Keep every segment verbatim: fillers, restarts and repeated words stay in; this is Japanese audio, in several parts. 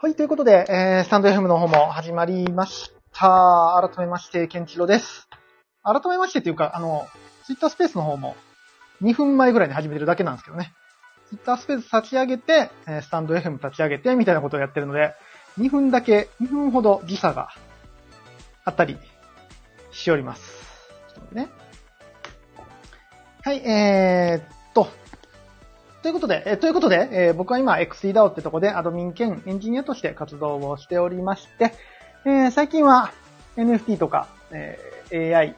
はい、ということで、えー、スタンド エフエム の方も始まりました。改めまして、ケンチロです。改めましてというか、あの、Twitter スペースの方もにふんまえぐらいに始めてるだけなんですけどね。Twitter スペース立ち上げて、スタンド エフエム 立ち上げてみたいなことをやってるので、にふんだけ、にふんほど時差があったりしております。ちょっとね。はい、えー、っと。ということで、えー、ということで、えー、僕は今 エックスイーダオ ってとこでアドミン兼エンジニアとして活動をしておりまして、えー、最近は エヌエフティー とか、えー、エーアイ、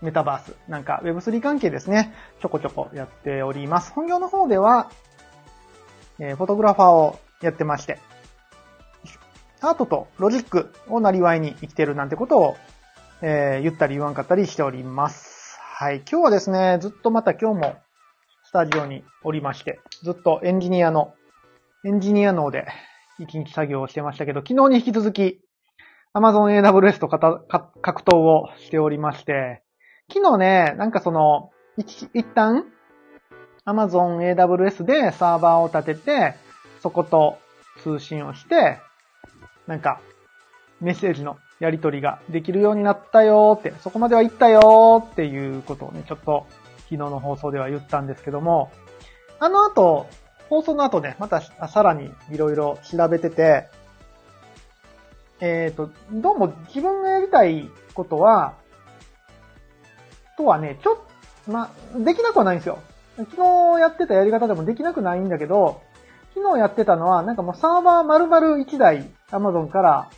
メタバース、なんか ウェブスリー 関係ですね、ちょこちょこやっております。本業の方では、えー、フォトグラファーをやってまして、アートとロジックをなりわいに生きてるなんてことを、えー、言ったり言わんかったりしております。はい。今日はですね、ずっとまた今日もスタジオにおりまして、ずっとエンジニアの、エンジニア脳で一日作業をしてましたけど、昨日に引き続き Amazon エーダブリューエス と格闘をしておりまして、昨日ね、なんかその、一, 一旦 Amazon エーダブリューエス でサーバーを立てて、そこと通信をして、なんか、メッセージのやり取りができるようになったよーって、そこまでは行ったよーっていうことをね、ちょっと昨日の放送では言ったんですけども、あの後、放送の後ね、またさらにいろいろ調べてて、えっと、どうも自分がやりたいことは、とはね、ちょっと、ま、できなくはないんですよ。昨日やってたやり方でもできなくないんだけど、昨日やってたのは、なんかもうサーバー丸々いちだい Amazon から、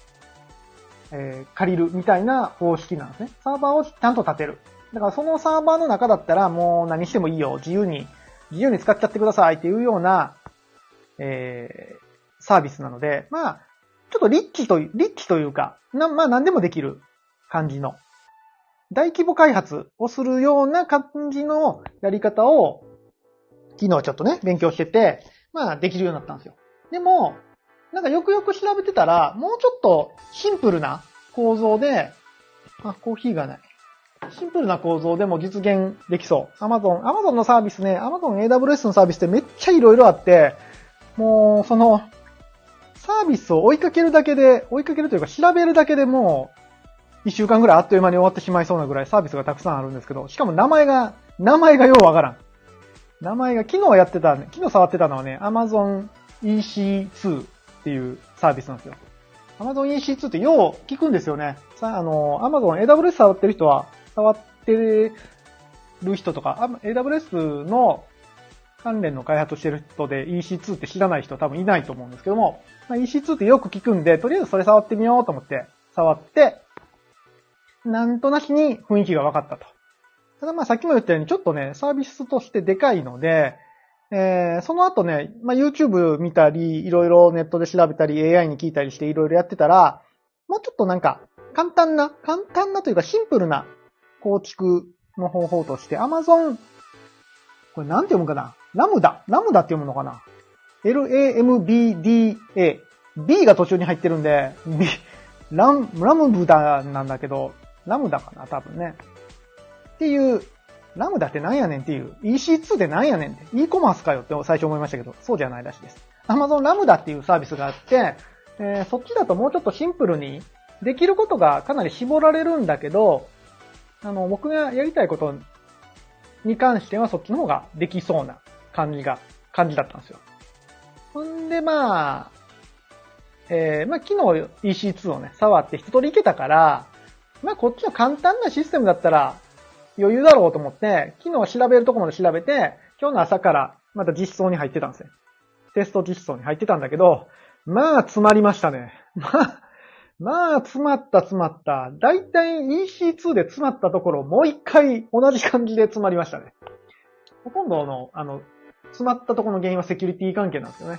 えー、借りるみたいな方式なんですね。サーバーをちゃんと立てる。だからそのサーバーの中だったらもう何してもいいよ。自由に、自由に使っちゃってくださいっていうような、えー、サービスなので、まあ、ちょっとリッチという、リッチというか、なまあ何でもできる感じの、大規模開発をするような感じのやり方を、昨日ちょっとね、勉強してて、まあできるようになったんですよ。でも、なんかよくよく調べてたら、もうちょっとシンプルな構造で、あ、コーヒーがない。シンプルな構造でも実現できそう。Amazon、Amazon のサービスね、Amazon エーダブリューエス のサービスってめっちゃいろいろあって、もうその、サービスを追いかけるだけで、追いかけるというか調べるだけでもう、一週間ぐらいあっという間に終わってしまいそうなぐらいサービスがたくさんあるんですけど、しかも名前が、名前がようわからん。名前が、昨日やってた、昨日触ってたのはね、Amazon イーシーツー っていうサービスなんですよ。Amazon イーシーツー ってよう聞くんですよね。あの、Amazon エーダブリューエス 触ってる人は、触ってる人とか、エーダブリューエス の関連の開発してる人で イーシーツー って知らない人多分いないと思うんですけども、まあ、イーシーツー ってよく聞くんで、とりあえずそれ触ってみようと思って、触って、なんとなしに雰囲気が分かったと。ただまあさっきも言ったようにちょっとね、サービスとしてでかいので、えー、その後ね、まあ YouTube 見たり、いろいろネットで調べたり、エーアイ に聞いたりしていろいろやってたら、もうちょっとなんか簡単な、簡単なというかシンプルな構築の方法として、Amazon、これなんて読むかな？ラムダ、ラムダって読むのかな？ エルエーエムビーディーエー。B が途中に入ってるんで、B、ラム、ラムダなんだけど、ラムダかな多分ね。っていう、ラムダってなんやねんっていう、イーシーツー ってなんやねんって、e コマースかよって最初思いましたけど、そうじゃないらしいです。Amazon Lambda っていうサービスがあって、えー、そっちだともうちょっとシンプルに、できることがかなり絞られるんだけど、あの、僕がやりたいことに関してはそっちの方ができそうな感じが、感じだったんですよ。ほんで、まあ、えー、まあ昨日 イーシーツー をね、触って一通りいけたから、まあこっちの簡単なシステムだったら、余裕だろうと思って、昨日調べるところまで調べて、今日の朝からまた実装に入ってたんですよ。テスト実装に入ってたんだけど、まあ詰まりましたね。まあ、まあ詰まった詰まった。だいたい イーシーツー で詰まったところもう一回同じ感じで詰まりましたね。ほとんどの、あの、詰まったところの原因はセキュリティ関係なんですよね。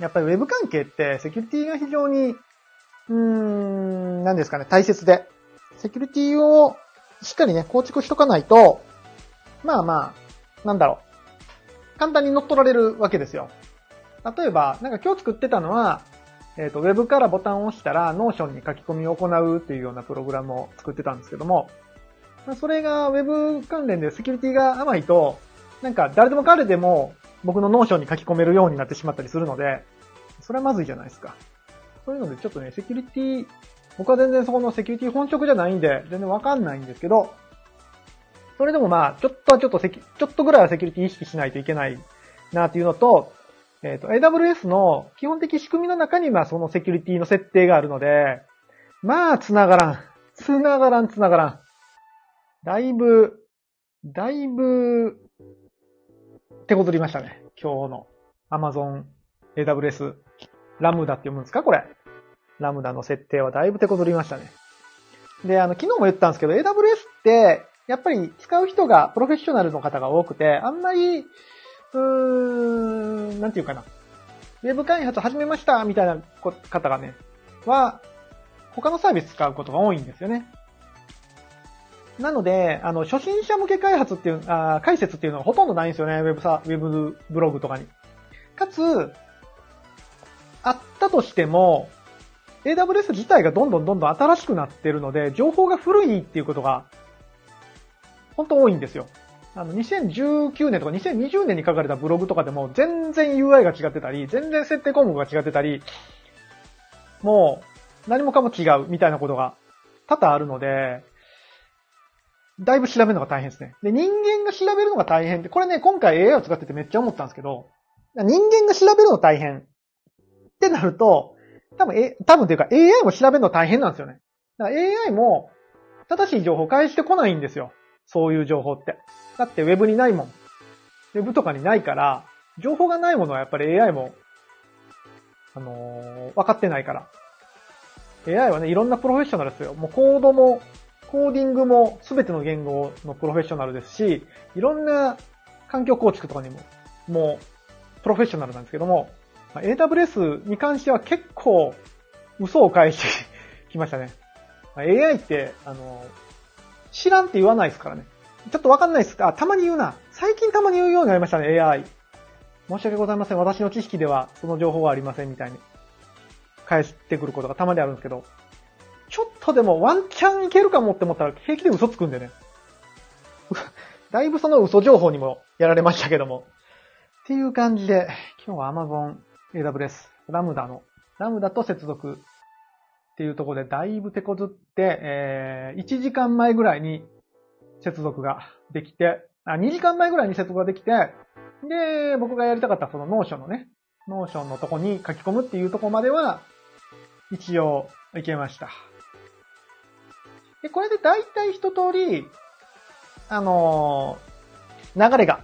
やっぱり Web 関係ってセキュリティが非常に、うーん、何ですかね、大切で。セキュリティをしっかりね、構築しとかないと、まあまあ、なんだろう。簡単に乗っ取られるわけですよ。例えば、なんか今日作ってたのは、えっと、ウェブからボタンを押したら、ノーションに書き込みを行うっていうようなプログラムを作ってたんですけども、それがウェブ関連でセキュリティが甘いと、なんか誰でも彼でも僕のノーションに書き込めるようになってしまったりするので、それはまずいじゃないですか。そういうのでちょっとね、セキュリティ、僕は全然そこのセキュリティ本職じゃないんで、全然わかんないんですけど、それでもまあ、ちょっとはちょっとセキ、ちょっとぐらいはセキュリティ意識しないといけないなっていうのと、えっと、エーダブリューエス の基本的仕組みの中にまあ、そのセキュリティの設定があるので、まあ、繋がらん。繋がらん、繋がらん。だいぶ、だいぶ、手こずりましたね。今日の Amazon エーダブリューエス Lambda って読むんですかこれ。Lambda の設定はだいぶ手こずりましたね。で、あの、昨日も言ったんですけど、エーダブリューエス って、やっぱり使う人がプロフェッショナルの方が多くて、あんまり、うーん、なんていうかな。ウェブ開発始めました、みたいな方がね、は、他のサービス使うことが多いんですよね。なので、あの、初心者向け開発っていう、あ解説っていうのはほとんどないんですよね。ウェブサ、ウェブブログとかに。かつ、あったとしても、エーダブリューエス 自体がどんどんどんどん新しくなってるので、情報が古いっていうことが、本当多いんですよ。あの、にせんじゅうきゅうねんとかにせんにじゅうねんに書かれたブログとかでも、全然 ユーアイ が違ってたり、全然設定項目が違ってたり、もう、何もかも違うみたいなことが多々あるので、だいぶ調べるのが大変ですね。で、人間が調べるのが大変って、これね、今回 エーアイ を使っててめっちゃ思ったんですけど、人間が調べるの大変ってなると、多分、え、多分というか エーアイ も調べるの大変なんですよね。だから エーアイ も正しい情報を返してこないんですよ。そういう情報って。だって Web にないもん。Web とかにないから、情報がないものはやっぱり エーアイ も、あのー、分かってないから。エーアイ はね、いろんなプロフェッショナルですよ。もうコードも、コーディングも全ての言語のプロフェッショナルですし、いろんな環境構築とかにも、もうプロフェッショナルなんですけども、エーダブリューエス に関しては結構嘘を返してきましたね。エーアイ って、あの、知らんって言わないですからね。ちょっとわかんないですか。あ、たまに言うな。最近たまに言うようになりましたね、エーアイ。申し訳ございません。私の知識ではその情報はありませんみたいに返してくることがたまにあるんですけど、ちょっとでもワンチャンいけるかもって思ったら平気で嘘つくんでね。だいぶその嘘情報にもやられましたけども。っていう感じで、今日は Amazon エーダブリューエス Lambda の、Lambda と接続っていうところでだいぶ手こずって、えー、いちじかんまえぐらいに接続ができて、あ、にじかんまえぐらいに接続ができて、で、僕がやりたかったその Notion のね、Notion のとこに書き込むっていうところまでは、一応いけました。で、これで大体一通り、あのー、流れが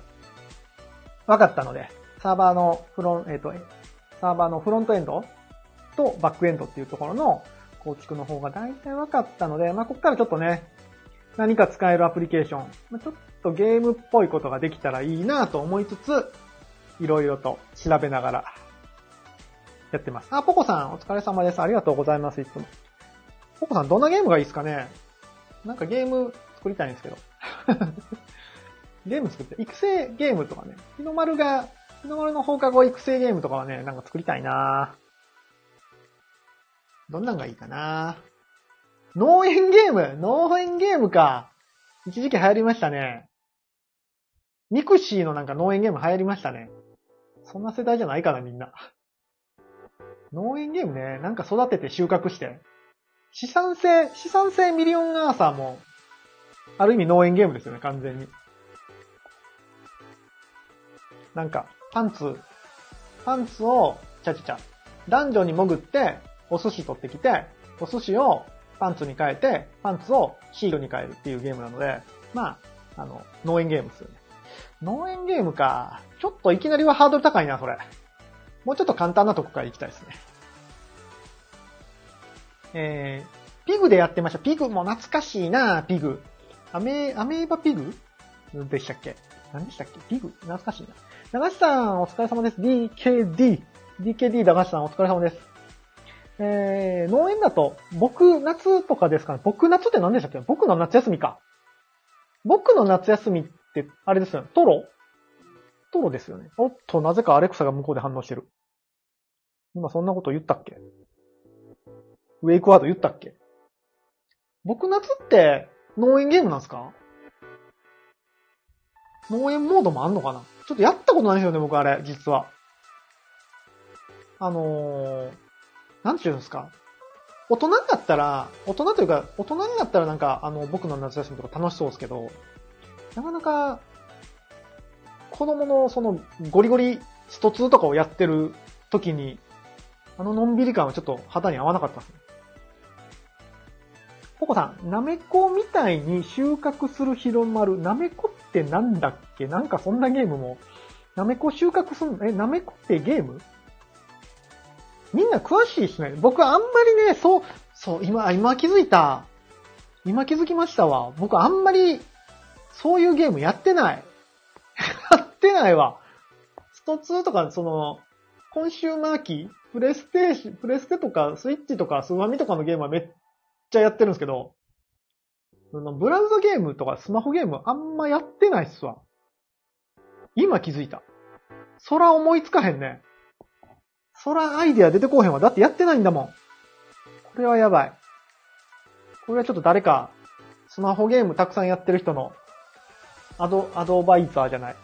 分かったので、サーバーのフロン、えっと、サーバーのフロントエンドとバックエンドっていうところの構築の方が大体分かったので、まあ、ここからちょっとね、何か使えるアプリケーション、ちょっとゲームっぽいことができたらいいなと思いつつ、いろいろと調べながらやってます。あ、ポコさん、お疲れ様です。ありがとうございます、いつも。ポコさん、どんなゲームがいいですかね？なんかゲーム作りたいんですけど。ゲーム作って、育成ゲームとかね、日の丸が、日の丸の放課後育成ゲームとかはね、なんか作りたいなぁ。どんなんがいいかなぁ。農園ゲーム農園ゲームか。一時期流行りましたね。ミクシーのなんか農園ゲーム流行りましたね。そんな世代じゃないかな、みんな。農園ゲームね、なんか育てて収穫して。資産性、資産性ミリオンアーサーも、ある意味農園ゲームですよね、完全に。なんか、パンツ、パンツを、ちゃちゃちゃ、ダンジョンに潜って、お寿司取ってきて、お寿司をパンツに変えて、パンツをシールに変えるっていうゲームなので、まあ、あの、農園ゲームですよね。農園ゲームか。ちょっといきなりはハードル高いな、それ。もうちょっと簡単なとこから行きたいですね。えー、ピグでやってました。ピグも懐かしいな、ピグ。アメ、アメーバピグでしたっけ？何でしたっけ？ピグ懐かしいな。長橋さん、お疲れ様です。ディーケーディー。ディーケーディー 長橋さん、お疲れ様です。えー、農園だと、僕夏とかですかね。僕夏って何でしたっけ？僕の夏休みか。僕の夏休みって、あれですよね。トロ？トロですよね。おっと、なぜかアレクサが向こうで反応してる。今そんなこと言ったっけ？ウェイクワード言ったっけ？僕夏って農園ゲームなんすか？農園モードもあんのかな？ちょっとやったことないですよね、僕あれ、実は。あのー、なんていうんですか。大人になったら、大人というか、大人になったらなんか、あの、僕の夏休みとか楽しそうですけど、なかなか、子供のその、ゴリゴリ、ストツーとかをやってる時に、あののんびり感はちょっと肌に合わなかったですね。ポコさん、なめこみたいに収穫する広まる。なめこってなんだっけ？なんかそんなゲームも。なめこ収穫するの？え、なめこってゲーム？みんな詳しいですね。僕あんまりね、そう、そう、今、今気づいた。今気づきましたわ。僕あんまり、そういうゲームやってない。やってないわ。ストツーとか、その、コンシューマー機、プレステーション、プレステとか、スイッチとか、スマミとかのゲームはめっちゃやってるんですけど、ブラウザゲームとかスマホゲームあんまやってないっすわ。今気づいた。そら思いつかへんね。そらアイデア出てこうへんわ。だってやってないんだもん。これはやばい。これはちょっと誰か、スマホゲームたくさんやってる人の、アド、アドバイザーじゃない。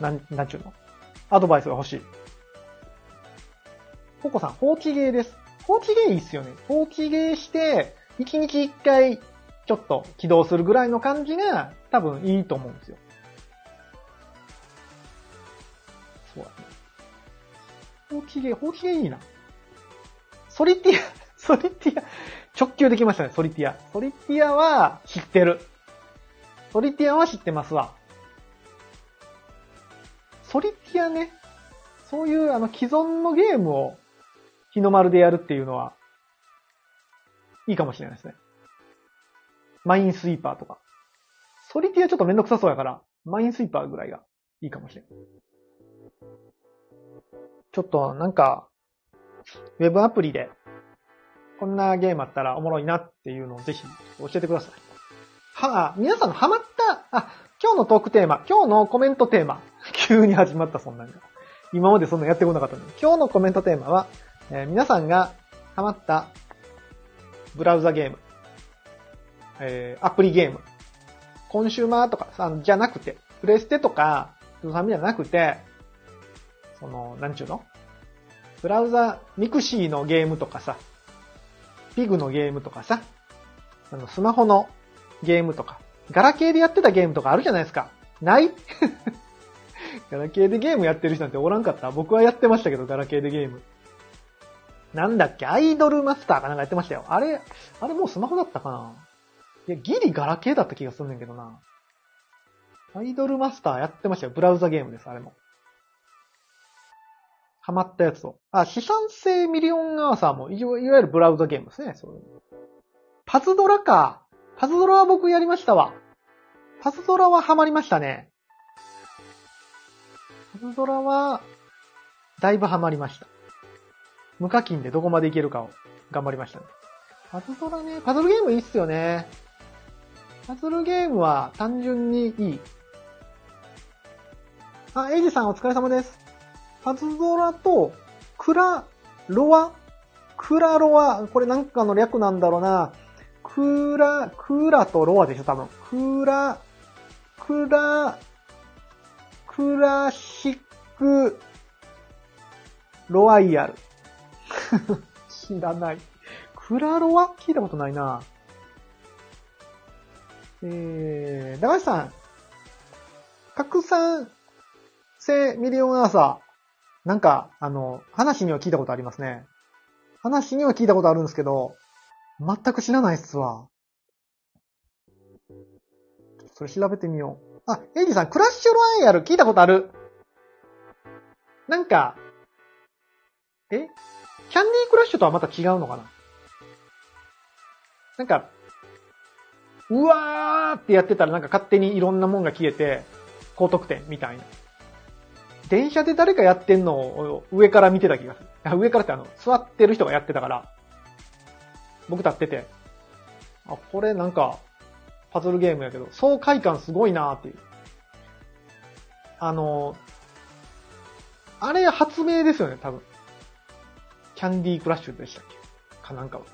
なん、なんちゅうの？アドバイスが欲しい。ココさん、放置ゲーです。放置ゲーいいっすよね。放置ゲーして、いちにちいっかい、ちょっと起動するぐらいの感じが、多分いいと思うんですよ。そうだね。放置ゲー、放置ゲーいいな。ソリティア、ソリティア、直球できましたね、ソリティア。ソリティアは知ってる。ソリティアは知ってますわ。ソリティアね、そういうあの既存のゲームを日の丸でやるっていうのはいいかもしれないですね。マインスイーパーとか。ソリティアちょっとめんどくさそうやから、マインスイーパーぐらいがいいかもしれない。ちょっとなんか、ウェブアプリでこんなゲームあったらおもろいなっていうのをぜひ教えてください。はぁ、皆さんのハマった、あ、今日のトークテーマ、今日のコメントテーマ、急に始まったそんなんが。今までそんなやってこなかったのに。今日のコメントテーマは、えー、皆さんがハマったブラウザゲーム、えー、アプリゲーム、コンシューマーとかさんじゃなくて、プレステとか、ドサミじゃなくて、その、なんちゅうの？ブラウザ、ミクシーのゲームとかさ、ピグのゲームとかさ、あのスマホのゲームとか、ガラケーでやってたゲームとかあるじゃないですか。ないガラケーでゲームやってる人なんておらんかった？僕はやってましたけど、ガラケーでゲーム。なんだっけ、アイドルマスターかなんかやってましたよ。あれ、あれもうスマホだったかな？いや、ギリガラケーだった気がすんねんけどな。アイドルマスターやってましたよ。ブラウザゲームです、あれも。ハマったやつを。あ、資産性ミリオンアーサーもいわゆるブラウザゲームですね。そういうパズドラか。パズドラは僕やりましたわ。パズドラはハマりましたね。パズドラは、だいぶハマりました。無課金でどこまでいけるかを頑張りましたね。パズドラね、パズルゲームいいっすよね。パズルゲームは単純にいい。あ、エイジさんお疲れ様です。パズドラと、クラ、ロア、クラロア、これなんかの略なんだろうな。クラ、クラとロアでしょ、多分。クラ、クラ、クラシック、ロワイヤル。知らない。クラロワ？聞いたことないな。えー、高橋さん。拡散性ミリオンアーサー。なんか、あの、話には聞いたことありますね。話には聞いたことあるんですけど、全く知らないっすわ。それ調べてみよう。あ、エイジさん、クラッシュロワイヤル聞いたことある。なんか、え？キャンディークラッシュとはまた違うのかな？なんか、うわーってやってたらなんか勝手にいろんなもんが消えて、高得点みたいな。電車で誰かやってんのを上から見てた気がする。あ、上からってあの、座ってる人がやってたから、僕立ってて、あ、これなんか、パズルゲームやけど、爽快感すごいなーっていう。あの、あれ発明ですよね、多分。キャンディークラッシュでしたっけかなんかは。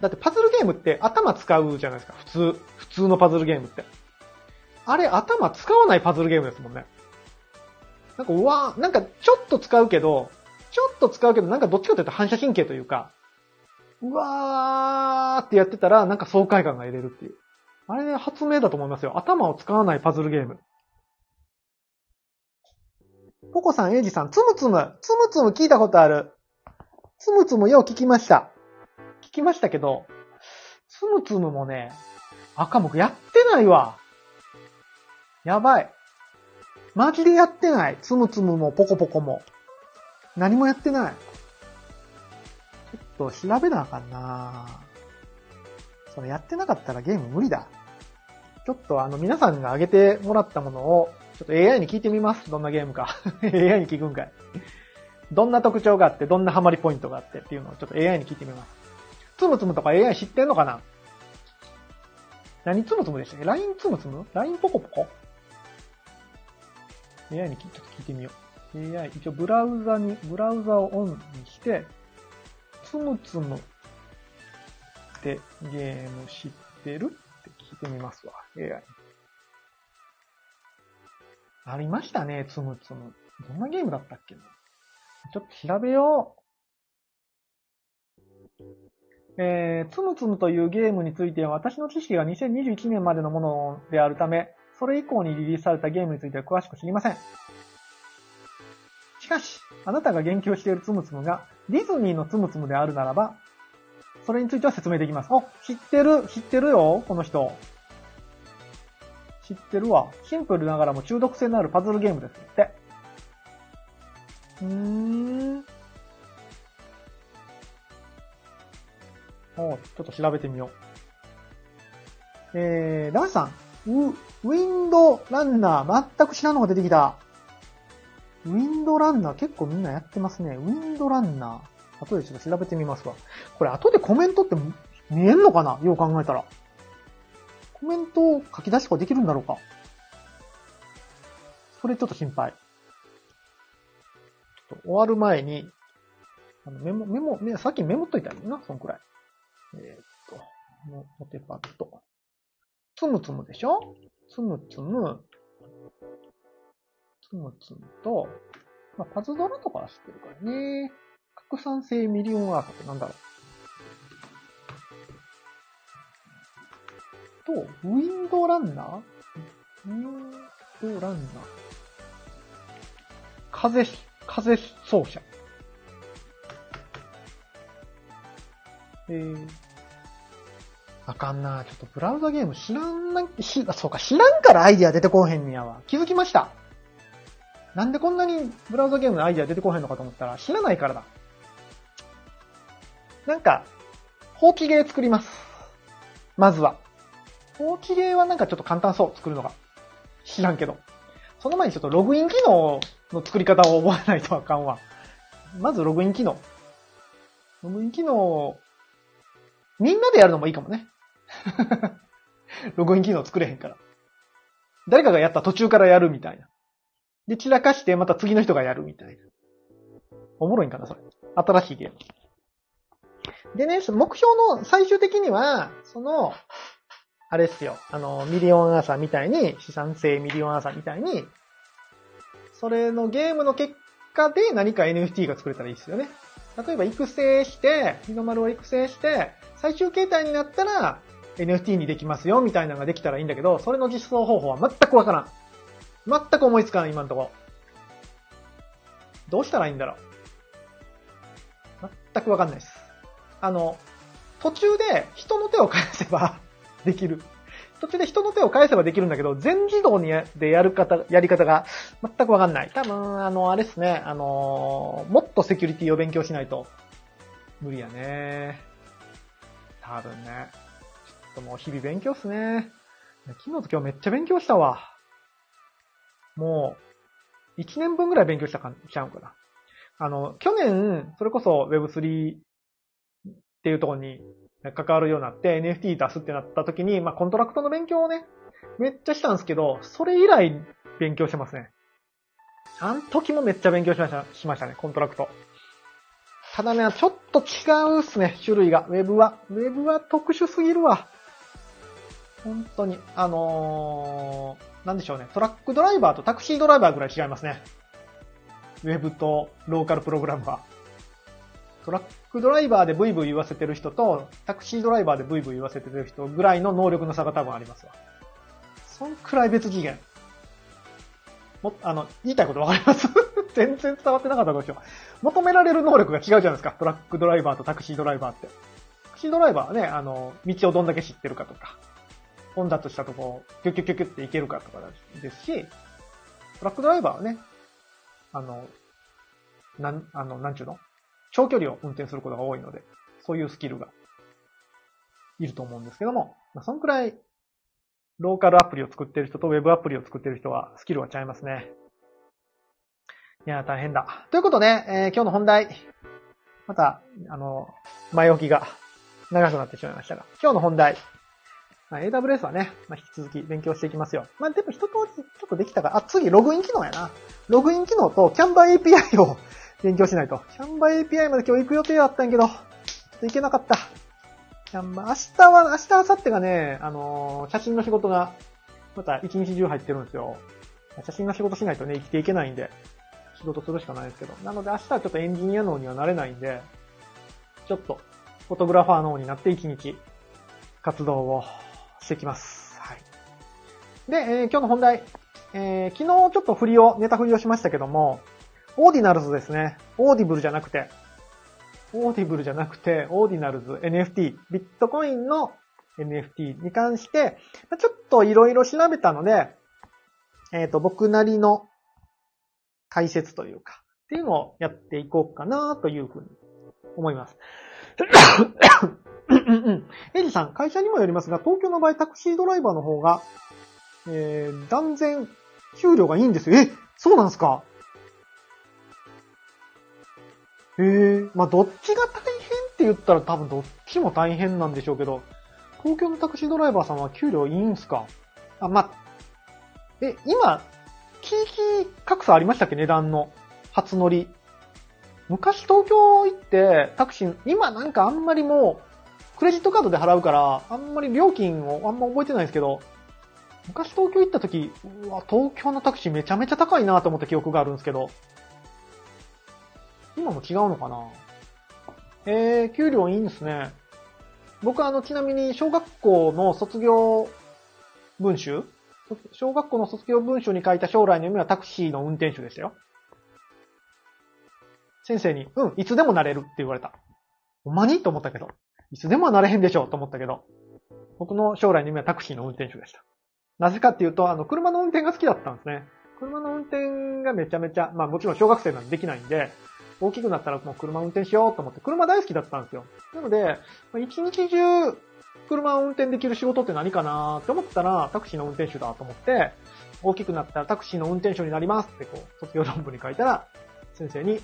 だってパズルゲームって頭使うじゃないですか、普通。普通のパズルゲームって。あれ頭使わないパズルゲームですもんね。なんか、うわなんかちょっと使うけど、ちょっと使うけど、なんかどっちかというと反射神経というか、うわーってやってたら、なんか爽快感が得れるっていう。あれ、発明だと思いますよ。頭を使わないパズルゲーム。ポコさん、エイジさん、つむつむ、つむつむ聞いたことある。つむつむよう聞きました。聞きましたけど、つむつむもね、赤僕やってないわ。やばい。マジでやってない。つむつむもポコポコも。何もやってない。ちょっと調べなあかんな。それやってなかったらゲーム無理だ。ちょっとあの皆さんが挙げてもらったものをちょっと エーアイ に聞いてみます。どんなゲームか。エーアイ に聞くんかい。どんな特徴があって、どんなハマりポイントがあってっていうのをちょっと エーアイ に聞いてみます。つむつむとか エーアイ 知ってんのかな？何つむつむでしたっけ？ ライン つむつむ？ ライン ポコポコ？ エーアイ にちょっと聞いてみよう。エーアイ、一応ブラウザに、ブラウザをオンにして、つむつむってゲーム知ってる？って聞いてみますわ、エーアイ。ありましたね、つむつむ。どんなゲームだったっけ？ちょっと調べよう。えー、つむつむというゲームについては私の知識がにせんにじゅういちねんまでのものであるため、それ以降にリリースされたゲームについては詳しく知りません。しかし、あなたが言及しているつむつむがディズニーのつむつむであるならば、それについては説明できます。お、知ってる、知ってるよ、この人。知ってるわ。シンプルながらも中毒性のあるパズルゲームですって。うーん。おう、ちょっと調べてみよう。えー、ランさん。ウ、ウィンドランナー、全く知らんのが出てきた。ウィンドランナー、結構みんなやってますね。ウィンドランナー。後でちょっと調べてみますわ。これ後でコメントって見えんのかな？よう考えたら。コメントを書き出しとかできるんだろうか？それちょっと心配。終わる前に、あのメモ、メモ、ね、さっきメモっといたんだな、そのくらい。えー、っと、モテパッド。つむつむでしょ？つむつむ。つむつむと、まあ、パズドラとかは知ってるからね。拡散性ミリオンアートってなんだろう。と、ウィンドランナー？ウィンドランナー。風ひ、風奏者。えー、あかんな。ちょっとブラウザゲーム知らんな、し、そうか、知らんからアイディア出てこへんにやわ。気づきました。なんでこんなにブラウザゲームのアイディア出てこへんのかと思ったら、知らないからだ。なんか、放置ゲー作ります。まずは。放置ゲーはなんかちょっと簡単そう、作るのが。知らんけど。その前にちょっとログイン機能の作り方を覚えないとあかんわ。まずログイン機能。ログイン機能、みんなでやるのもいいかもね。ログイン機能作れへんから。誰かがやった途中からやるみたいな。で、散らかしてまた次の人がやるみたいな。おもろいんかな、それ。新しいゲーム。でね、目標の最終的には、その、あれっすよ。あの、ミリオンアーサーみたいに、資産性ミリオンアーサーみたいに、それのゲームの結果で何か エヌエフティー が作れたらいいですよね。例えば育成して、日の丸を育成して、最終形態になったら エヌエフティー にできますよみたいなのができたらいいんだけど、それの実装方法は全くわからん。全く思いつかない今のところ。どうしたらいいんだろう。全くわかんないです。あの、途中で人の手を返せばできる。途中で人の手を返せばできるんだけど、全自動にやでやる方、やり方が全くわかんない。多分、あの、あれですね、あの、もっとセキュリティを勉強しないと無理やね。多分ね。ちょっともう日々勉強っすね。昨日と今日めっちゃ勉強したわ。もう、いちねんぶんぐらい勉強したか、しちゃうかな。あの、去年、それこそ ウェブスリー っていうところに、関わるようになって エヌエフティー 出すってなった時に、まあ、コントラクトの勉強をね、めっちゃしたんですけど、それ以来勉強してますね。あの時もめっちゃ勉強しました、しましたね、コントラクト。ただね、ちょっと違うっすね、種類が。ウェブは。ウェブは特殊すぎるわ。本当に。あのー、なんでしょうね。トラックドライバーとタクシードライバーぐらい違いますね。ウェブとローカルプログラムは。トラックドライバーでブイブイ言わせてる人と、タクシードライバーでブイブイ言わせてる人ぐらいの能力の差が多分ありますわ。そんくらい別次元。も、あの、言いたいことわかります全然伝わってなかったでしょ。求められる能力が違うじゃないですか。トラックドライバーとタクシードライバーって。タクシードライバーはね、あの、道をどんだけ知ってるかとか、混雑したとこをキュキュキュキュって行けるかとかですし、トラックドライバーはね、あの、なん、あの、なんちゅうの長距離を運転することが多いので、そういうスキルがいると思うんですけども、まあ、そのくらい、ローカルアプリを作ってる人とウェブアプリを作ってる人は、スキルは違いますね。いやー大変だ。ということで、えー、今日の本題。また、あの、前置きが長くなってしまいましたが、今日の本題。まあ、エーダブリューエス はね、まあ、引き続き勉強していきますよ。まあ、でも一通りちょっとできたから、あ、次、ログイン機能やな。ログイン機能と Canva エーピーアイ を勉強しないと。Canva エーピーアイ まで今日行く予定だったんやけど、ちょっと行けなかった。Canva、明日は、明日、明後日がね、あのー、写真の仕事が、また一日中入ってるんですよ。写真の仕事しないとね、生きていけないんで、仕事するしかないですけど。なので明日はちょっとエンジニア脳にはなれないんで、ちょっと、フォトグラファー脳になって一日、活動をしてきます。はい。で、えー、今日の本題。えー、昨日ちょっと振りを、ネタ振りをしましたけども、オーディナルズですね。オーディブルじゃなくて、オーディブルじゃなくて、オーディナルズ エヌエフティー、ビットコインの エヌエフティー に関して、ちょっといろいろ調べたので、えっと、僕なりの解説というか、っていうのをやっていこうかなというふうに思います。エイジさん、会社にもよりますが、東京の場合タクシードライバーの方が、えー、断然給料がいいんですよ。え、そうなんですか？ええー、まあ、どっちが大変って言ったら多分どっちも大変なんでしょうけど、東京のタクシードライバーさんは給料いいんすか？あ、まあ、え、今、地域格差ありましたっけ？値段の初乗り。昔東京行ってタクシー、今なんかあんまりもうクレジットカードで払うから、あんまり料金をあんま覚えてないんですけど、昔東京行った時、うわ、東京のタクシーめちゃめちゃ高いなと思った記憶があるんですけど、今も違うのかな。えー、給料いいんですね。僕はあの、ちなみに小学校の卒業文集、小学校の卒業文集に書いた将来の夢はタクシーの運転手でしたよ。先生に、うん、いつでもなれるって言われた。ほんまにと思ったけど、いつでもはなれへんでしょと思ったけど、僕の将来の夢はタクシーの運転手でした。なぜかっていうと、あの、車の運転が好きだったんですね。車の運転がめちゃめちゃ、まあもちろん小学生なんてできないんで、大きくなったらもう車運転しようと思って、車大好きだったんですよ。なので、一日中車を運転できる仕事って何かなーって思ったら、タクシーの運転手だと思って、大きくなったらタクシーの運転手になりますってこう、卒業論文に書いたら、先生に、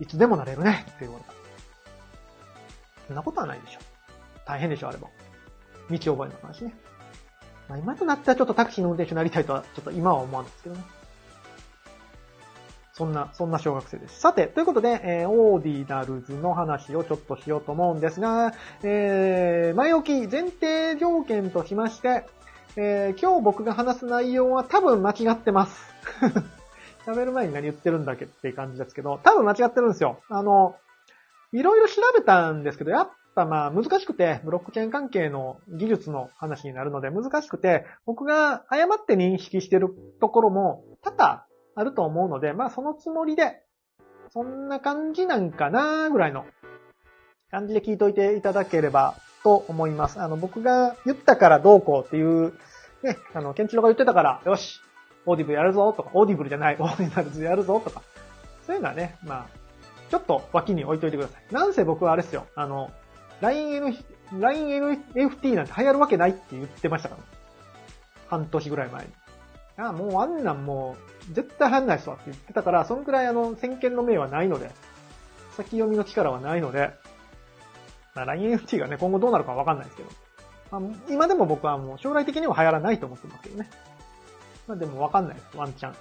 いつでもなれるねって言われた。そんなことはないでしょ。大変でしょ、あれも。道覚えの話ね。まあ、今となってはちょっとタクシーの運転手になりたいとは、ちょっと今は思わないですけどね。そんな、そんな小学生です。さて、ということで、えー、オーディナルズの話をちょっとしようと思うんですが、えー、前置き、前提条件としまして、えー、今日僕が話す内容は多分間違ってます。喋る前に何言ってるんだっけって感じですけど、多分間違ってるんですよ。あの、いろいろ調べたんですけど、やっぱまあ難しくて、ブロックチェーン関係の技術の話になるので難しくて、僕が誤って認識してるところも多々、あると思うので、まあそのつもりで、そんな感じなんかなぐらいの感じで聞いといていただければと思います。あの僕が言ったからどうこうっていう、ね、あの、ケンチロが言ってたから、よし、オーディブルやるぞとか、オーディブルじゃない、オーディナルズやるぞとか、そういうのはね、まあ、ちょっと脇に置いといてください。なんせ僕はあれですよ、あの、ラインエヌエフティー なんて流行るわけないって言ってましたから、ね、半年ぐらい前に。ああ、もうあんなんもう、絶対入んないっすわって言ってたから、そのくらいあの、先見の明はないので、先読みの力はないので、まあ、ラインエヌエフティー がね、今後どうなるかわかんないですけど、まあ、今でも僕はもう将来的には流行らないと思ってますけどね。まあでもわかんないです、ワンチャン。っ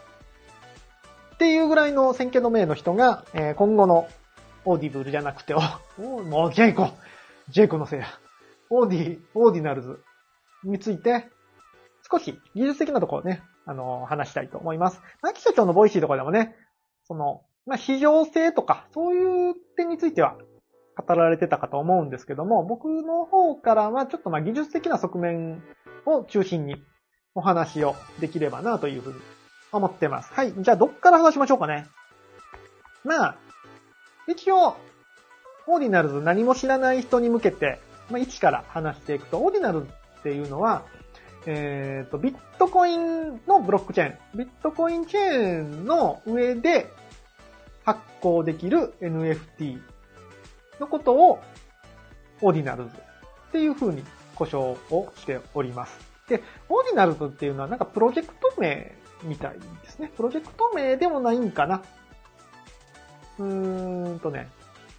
ていうぐらいの先見の明の人が、えー、今後のオーディブルじゃなくて、おもうジェイコ、ジェイコのせいや。オーディ、オーディナルズについて、少し技術的なところね、あの、話したいと思います。秋社長のボイシーとかでもね、その、まあ、非常性とか、そういう点については語られてたかと思うんですけども、僕の方からはちょっとまあ技術的な側面を中心にお話をできればなというふうに思ってます。はい。じゃあ、どっから話しましょうかね。まあ、一応、オーディナルズ何も知らない人に向けて、まあ、一から話していくと、オーディナルズっていうのは、えっと、ビットコインのブロックチェーン、ビットコインチェーンの上で発行できる エヌエフティー のことをオーディナルズっていう風に呼称をしております。で、オーディナルズっていうのはなんかプロジェクト名みたいですね。プロジェクト名でもないんかな。うーんとね、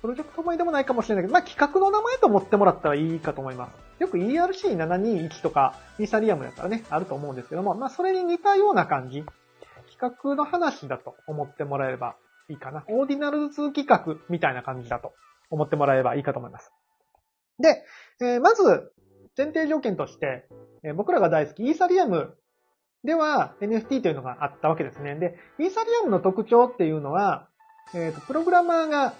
プロジェクト名でもないかもしれないけど、まあ、企画の名前と思ってもらったらいいかと思います。よく イーアールシーななにいち とかミサリアムだったらね、あると思うんですけども、まあ、それに似たような感じ。企画の話だと思ってもらえればいいかな。オーディナルズ企画みたいな感じだと思ってもらえればいいかと思います。で、えー、まず、前提条件として、えー、僕らが大好きイーサリアムでは エヌエフティー というのがあったわけですね。で、イーサリアムの特徴っていうのは、えっと、プログラマーが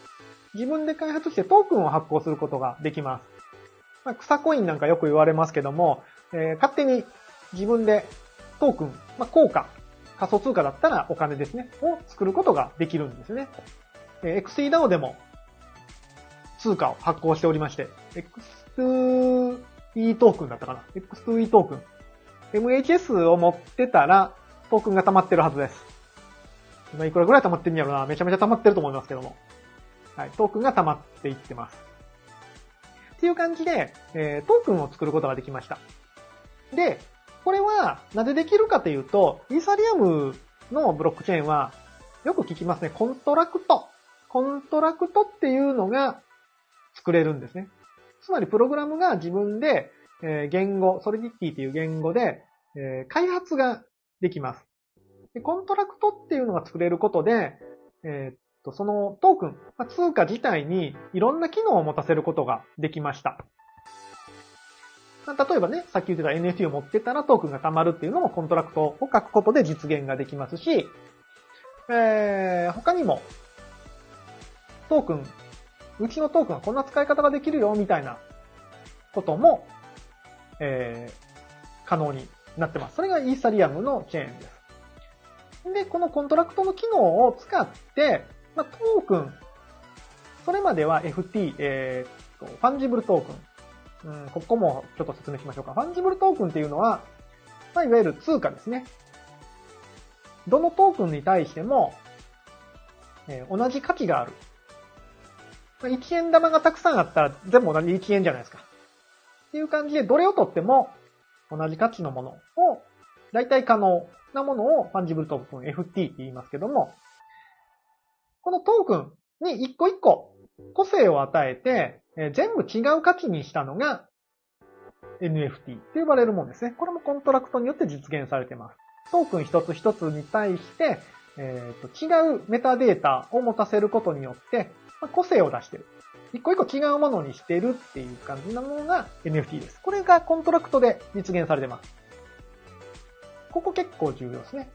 自分で開発してトークンを発行することができます。まあ、草コインなんかよく言われますけども、えー、勝手に自分でトークン、まあ、硬貨、仮想通貨だったらお金ですね、を作ることができるんですね。えー、エックスイーダオ でも通貨を発行しておりまして、エックスツーイー トークンだったかな。エックスツーイー トークン。エムエイチエス を持ってたらトークンが溜まってるはずです。今いくらぐらい溜まってるんやろな。めちゃめちゃ溜まってると思いますけども。はい、トークンが溜まっていってます。っていう感じで、えー、トークンを作ることができました。で、これはなぜできるかというと、イーサリアムのブロックチェーンはよく聞きますね。コントラクト。コントラクトっていうのが作れるんですね。つまりプログラムが自分で、えー、言語、ソリディティという言語で、えー、開発ができます。で、コントラクトっていうのが作れることで、えーそのトークン、通貨自体にいろんな機能を持たせることができました。例えばね、さっき言ってた エヌエフティー を持ってたらトークンが貯まるっていうのもコントラクトを書くことで実現ができますし、えー、他にもトークン、うちのトークンはこんな使い方ができるよみたいなことも、えー、可能になってます。それがイーサリアムのチェーンです。で、このコントラクトの機能を使って、まあ、トークン。それまでは エフティー、えー、とファンジブルトークン、うん。ここもちょっと説明しましょうか。ファンジブルトークンっていうのは、まあ、いわゆる通貨ですね。どのトークンに対しても、えー、同じ価値がある。まあ、いちえん玉がたくさんあったら全部同じいちえんじゃないですか。っていう感じで、どれを取っても同じ価値のものを、大体可能なものをファンジブルトークン、エフティー って言いますけども、このトークンに一個一個個性を与えて、えー、全部違う価値にしたのが エヌエフティー と呼ばれるものですね。これもコントラクトによって実現されています。トークン一つ一つに対して、えー、と違うメタデータを持たせることによって、まあ、個性を出している。一個一個違うものにしているっていう感じなものが エヌエフティー です。これがコントラクトで実現されています。ここ結構重要ですね。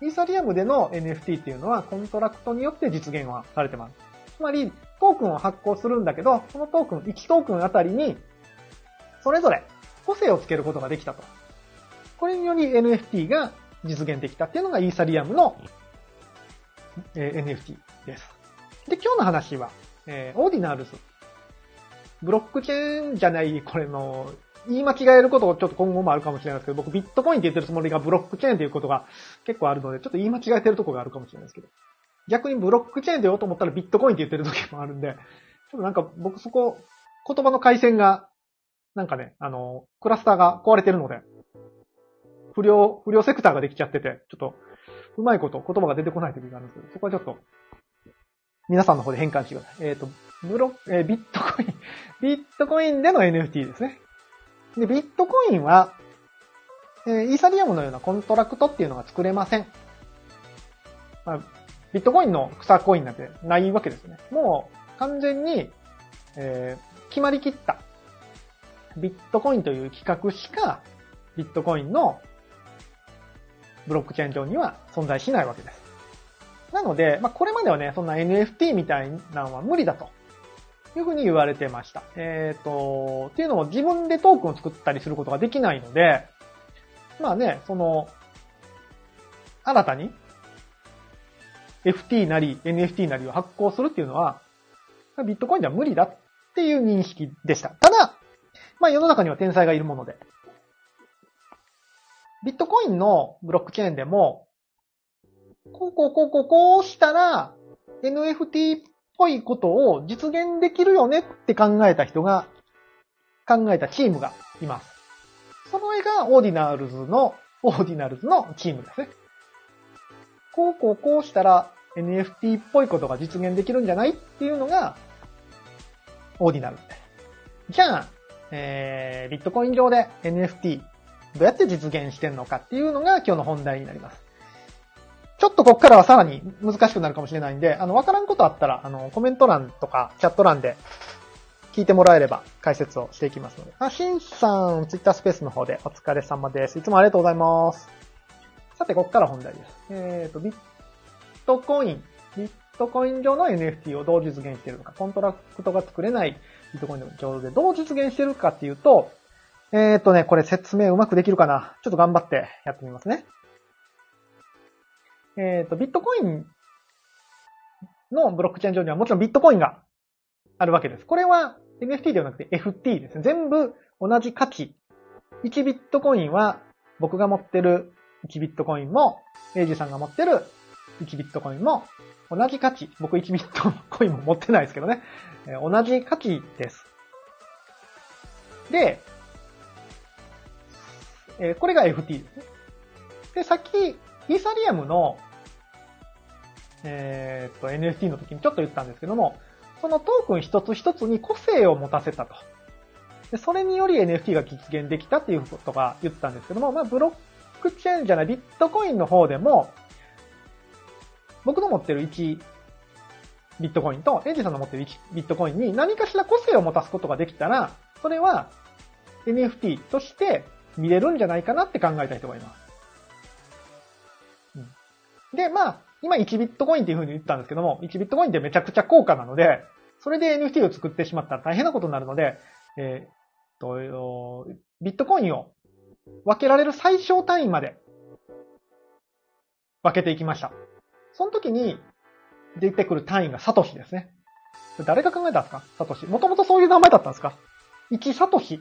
イーサリアムでの エヌエフティー っていうのはコントラクトによって実現はされてます。つまり、トークンを発行するんだけど、そのトークン、いちトークンあたりに、それぞれ個性をつけることができたと。これにより エヌエフティー が実現できたっていうのがイーサリアムの エヌエフティー です。で、今日の話は、えー、オーディナルズ。ブロックチェーンじゃない、これの、言い間違えることをちょっと今後もあるかもしれないですけど、僕ビットコインって言ってるつもりがブロックチェーンということが結構あるので、ちょっと言い間違えてるところがあるかもしれないですけど、逆にブロックチェーンでようと思ったらビットコインって言ってる時もあるんで、ちょっとなんか僕そこ、言葉の回線が、なんかね、あの、クラスターが壊れてるので、不良、不良セクターができちゃってて、ちょっと、うまいこと言葉が出てこない時があるんですけど、そこはちょっと、皆さんの方で変換してください。えっと、ブロッ、えー、ビットコイン、ビットコインでの エヌエフティー ですね。で、ビットコインは、えー、イーサリアムのようなコントラクトっていうのが作れません。まあ、ビットコインの草コインなんてないわけですね。もう完全に、えー、決まりきった。ビットコインという規格しか、ビットコインのブロックチェーン上には存在しないわけです。なので、まあ、これまではね、そんな エヌエフティー みたいなのは無理だというふうに言われてました。えっと、っていうのも自分でトークンを作ったりすることができないので、まあね、その、新たに エフティー なり エヌエフティー なりを発行するっていうのは、ビットコインでは無理だっていう認識でした。ただ、まあ世の中には天才がいるもので。ビットコインのブロックチェーンでも、こうこうこうこうこうしたら エヌエフティー っぽいことを実現できるよねって考えた人が、考えたチームがいます。その絵がオーディナルズの、オーディナルズのチームですね。こうこうこうしたら エヌエフティー っぽいことが実現できるんじゃないっていうのが、オーディナルズです。じゃあ、えー、ビットコイン上で エヌエフティー どうやって実現してんのかっていうのが今日の本題になります。ちょっとここからはさらに難しくなるかもしれないんで、あの、わからんことあったら、あの、コメント欄とかチャット欄で聞いてもらえれば解説をしていきますので。あ、しんさん、ツイッタースペースの方でお疲れ様です。いつもありがとうございます。さて、ここから本題です。えーと、ビットコイン。ビットコイン上の エヌエフティー をどう実現しているのか。コントラクトが作れないビットコイン上でどう実現しているかっていうと、えーとね、これ説明うまくできるかな。ちょっと頑張ってやってみますね。えーと、ビットコインのブロックチェーン上にはもちろんビットコインがあるわけです。これは エヌエフティー ではなくて エフティー ですね。全部同じ価値。いちビットコインは僕が持ってるいちビットコインも、エイジさんが持ってるいちビットコインも同じ価値。僕いちビットコインも持ってないですけどね。同じ価値です。で、これが エフティー ですね。で、さっきイーサリアムの、えー、っと エヌエフティー の時にちょっと言ったんですけども、そのトークン一つ一つに個性を持たせたと。で、それにより エヌエフティー が実現できたっていうことが言ったんですけども、まあブロックチェーンじゃないビットコインの方でも、僕の持ってるいちビットコインとエイジさんの持ってるいちビットコインに何かしら個性を持たすことができたら、それは エヌエフティー として見れるんじゃないかなって考えた人がいます。で、まあ、今いちビットコインっていう風に言ったんですけども、いちビットコインってめちゃくちゃ高価なので、それで エヌエフティー を作ってしまったら大変なことになるので、えー、っと、ビットコインを分けられる最小単位まで分けていきました。その時に出てくる単位がサトシですね。誰が考えたんですか？サトシ。もともとそういう名前だったんですか？いちサトシ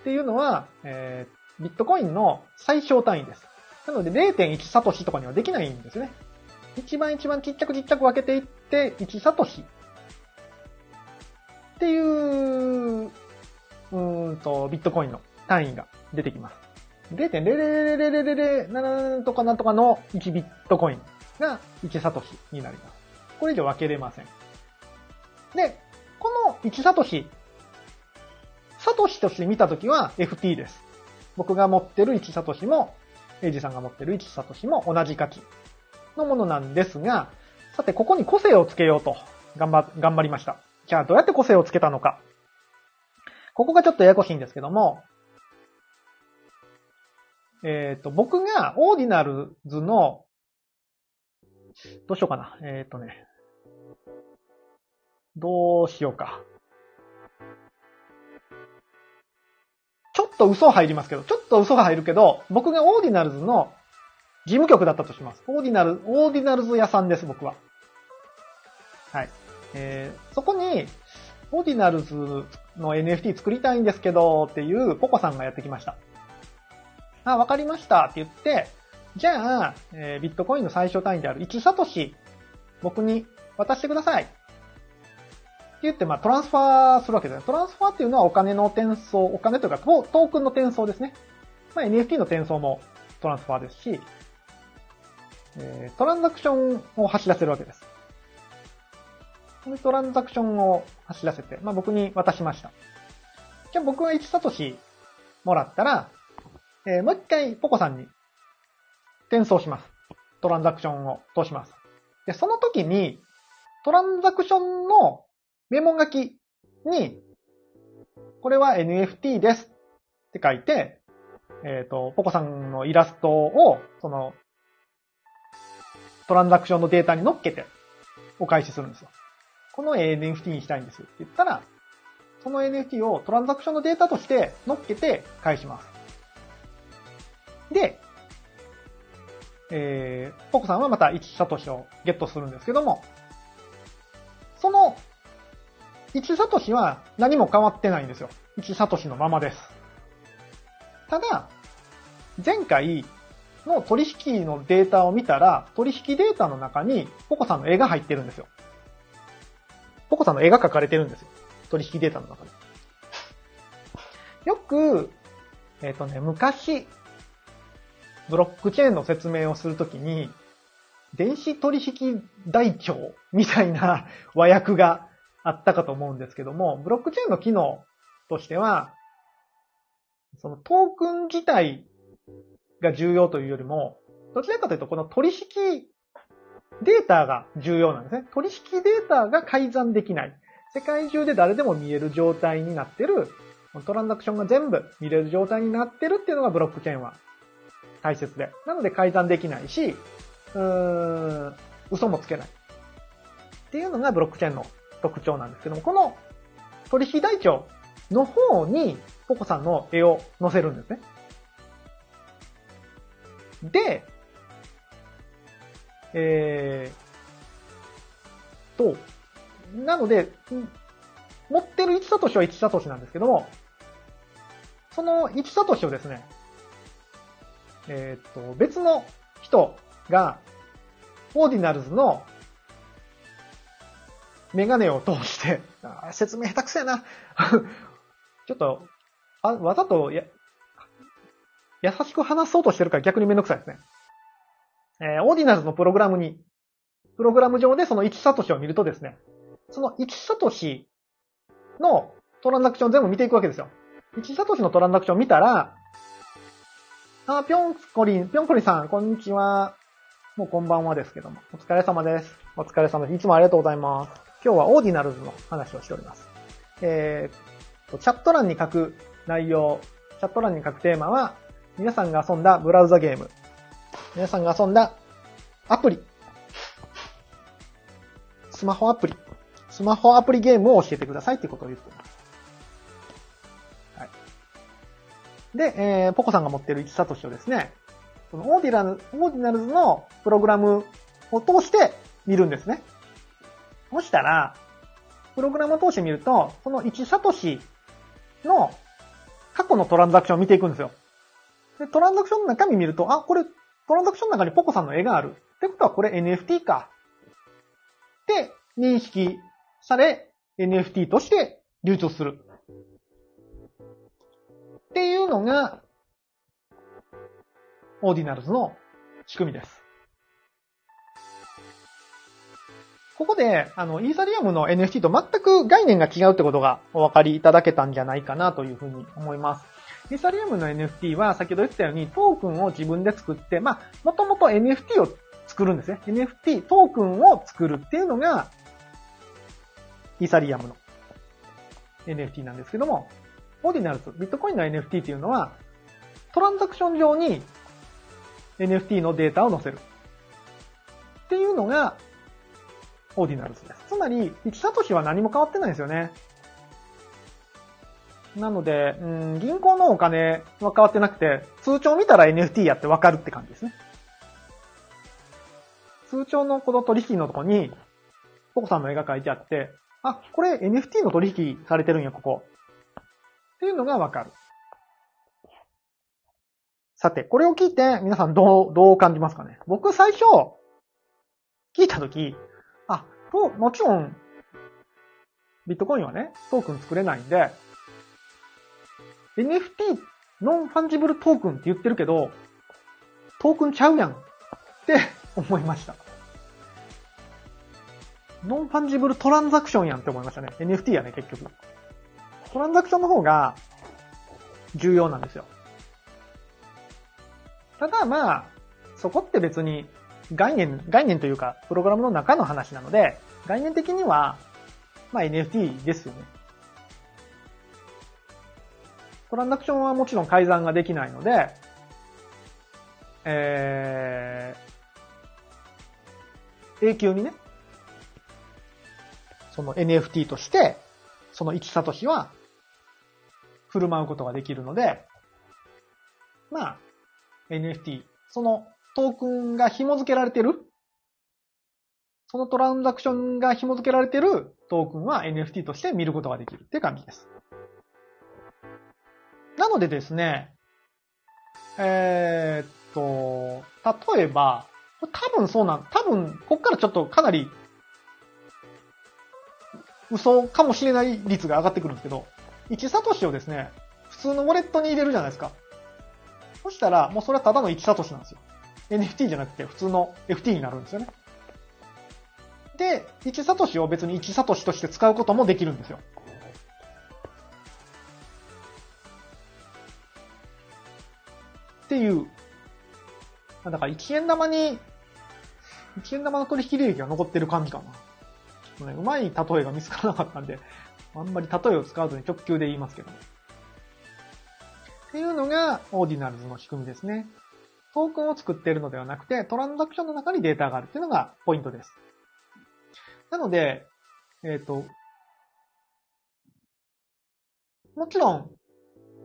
っていうのは、えー、ビットコインの最小単位です。なので れいてんいち サトシとかにはできないんですね。一番一番ちっちゃくちっちゃく分けていっていちサトシっていう、うーんと、ビットコインの単位が出てきます。れいてんれいれいれいれいれいなな とかなんとかのいちビットコインがいちサトシになります。これ以上分けれません。で、このいちサトシ、サトシとして見たときは エフティー です。僕が持ってるいちサトシもエイジさんが持ってるいちサトシも同じ価値のものなんですが、さてここに個性をつけようと頑張、頑張りました。じゃあどうやって個性をつけたのか。ここがちょっとややこしいんですけども、えっと、僕がオーディナルズの、どうしようかな。えっとね、どうしようか。ちょっと嘘入りますけど、ちょっと嘘が入るけど、僕がオーディナルズの事務局だったとします。オーディナル、オーディナルズ屋さんです、僕は。はい。えー、そこに、オーディナルズの エヌエフティー 作りたいんですけど、っていうポコさんがやってきました。あ、わかりましたって言って、じゃあ、えー、ビットコインの最小単位であるいちサトシ、僕に渡してください。って言って、まあ、トランスファーするわけです。トランスファーっていうのはお金の転送、お金というか、トークンの転送ですね。まあ、エヌエフティー の転送もトランスファーですし、えー、トランザクションを走らせるわけです。で、トランザクションを走らせて、まあ、僕に渡しました。じゃあ、僕がいちサトシもらったら、えー、もう一回、ポコさんに転送します。トランザクションを通します。で、その時に、トランザクションのメモ書きに、これは エヌエフティー ですって書いて、えっと、ポコさんのイラストを、その、トランザクションのデータに乗っけてお返しするんですよ。この エヌエフティー にしたいんですって言ったら、その エヌエフティー をトランザクションのデータとして乗っけて返します。で、えー、ポコさんはまた一社としをゲットするんですけども、その一社としは何も変わってないんですよ。一社としのままです。ただ、前回の取引のデータを見たら、取引データの中にポコさんの絵が入ってるんですよ。ポコさんの絵が描かれてるんですよ。取引データの中で。よく、えっとね、昔、ブロックチェーンの説明をするときに、電子取引台帳みたいな和訳があったかと思うんですけども、ブロックチェーンの機能としては、そのトークン自体が重要というよりも、どちらかというとこの取引データが重要なんですね。取引データが改ざんできない。世界中で誰でも見える状態になってる、トランザクションが全部見れる状態になってるっていうのがブロックチェーンは大切で。なので改ざんできないし、うーん、嘘もつけない。っていうのがブロックチェーンの特徴なんですけども、この取引台帳の方にポコさんの絵を載せるんですね。で、えーと、なので、持ってるいちサトシはいちサトシなんですけども、そのいちサトシをですね、えっと、別の人が、オーディナルズのメガネを通して、あ、説明下手くそやな。ちょっと、あ、わざとや、優しく話そうとしてるから逆にめんどくさいですね。えー、オーディナルズのプログラムに、プログラム上でそのいちサトシを見るとですね、そのいちサトシのトランザクション全部見ていくわけですよ。いちサトシのトランザクションを見たら、あ、ぴょんこりん、ぴょんこりんさん、こんにちは。もうこんばんはですけども。お疲れ様です。お疲れ様です。いつもありがとうございます。今日はオーディナルズの話をしております。えー、と、チャット欄に書く内容、チャット欄に書くテーマは、皆さんが遊んだブラウザゲーム、皆さんが遊んだアプリ、スマホアプリ、スマホアプリゲームを教えてくださいってことを言ってます。で、えー、ポコさんが持っているいちサトシをですね、このオーディナル、オーディナルズのプログラムを通して見るんですね。そしたら、プログラムを通して見ると、そのいちサトシの過去のトランザクションを見ていくんですよ。で、トランザクションの中身見ると、あ、これ、トランザクションの中にポコさんの絵がある。ってことはこれ エヌエフティー か。で、認識され、エヌエフティー として流通する。っていうのが、オーディナルズの仕組みです。ここで、あの、イーサリアムの エヌエフティー と全く概念が違うってことがお分かりいただけたんじゃないかなというふうに思います。イーサリアムの エヌエフティー は先ほど言ったようにトークンを自分で作って、まあ、もともと エヌエフティー を作るんですね。エヌエフティー、トークンを作るっていうのが、イーサリアムの エヌエフティー なんですけども、オーディナルズ、ビットコインの エヌエフティー というのは、トランザクション上に エヌエフティー のデータを載せる。っていうのが、オーディナルズです。つまり、いちサトシは何も変わってないんですよね。なので、うん、銀行のお金は変わってなくて、通帳見たら エヌエフティー やってわかるって感じですね。通帳のこの取引のとこに、ポコさんの絵が描いてあって、あ、これ エヌエフティー の取引されてるんや、ここ。っていうのがわかる。さて、これを聞いて皆さんどう、どう感じますかね。僕最初、聞いたとき、あ、と、もちろん、ビットコインはね、トークン作れないんで、エヌエフティー、ノンファンジブルトークンって言ってるけど、トークンちゃうやんって思いました。ノンファンジブルトランザクションやんって思いましたね。エヌエフティー やね、結局。トランザクションの方が重要なんですよ。ただまあ、そこって別に概念、概念というか、プログラムの中の話なので、概念的には、まあ エヌエフティー ですよね。トランザクションはもちろん改ざんができないので、え永久にね、その エヌエフティー として、その生き方と日は、振る舞うことができるので、まあ、エヌエフティー、そのトークンが紐付けられてる、そのトランザクションが紐付けられてるトークンは エヌエフティー として見ることができるっていう感じです。なのでですね、えー、っと、例えば、多分そうなん、多分、こっからちょっとかなり、嘘かもしれない率が上がってくるんですけど、いちサトシをですね、普通のウォレットに入れるじゃないですか。そしたら、もうそれはただのいちサトシなんですよ。エヌエフティー じゃなくて普通の エフティー になるんですよね。で、いちサトシを別にいちサトシとして使うこともできるんですよ。っていう。だからいちえん玉に、いちえん玉の取引利益が残ってる感じかな。うまい例えが見つからなかったんで、あんまり例えを使わずに直球で言いますけど。っていうのが、オーディナルズの仕組みですね。トークンを作っているのではなくて、トランザクションの中にデータがあるっていうのがポイントです。なので、えっと、もちろん、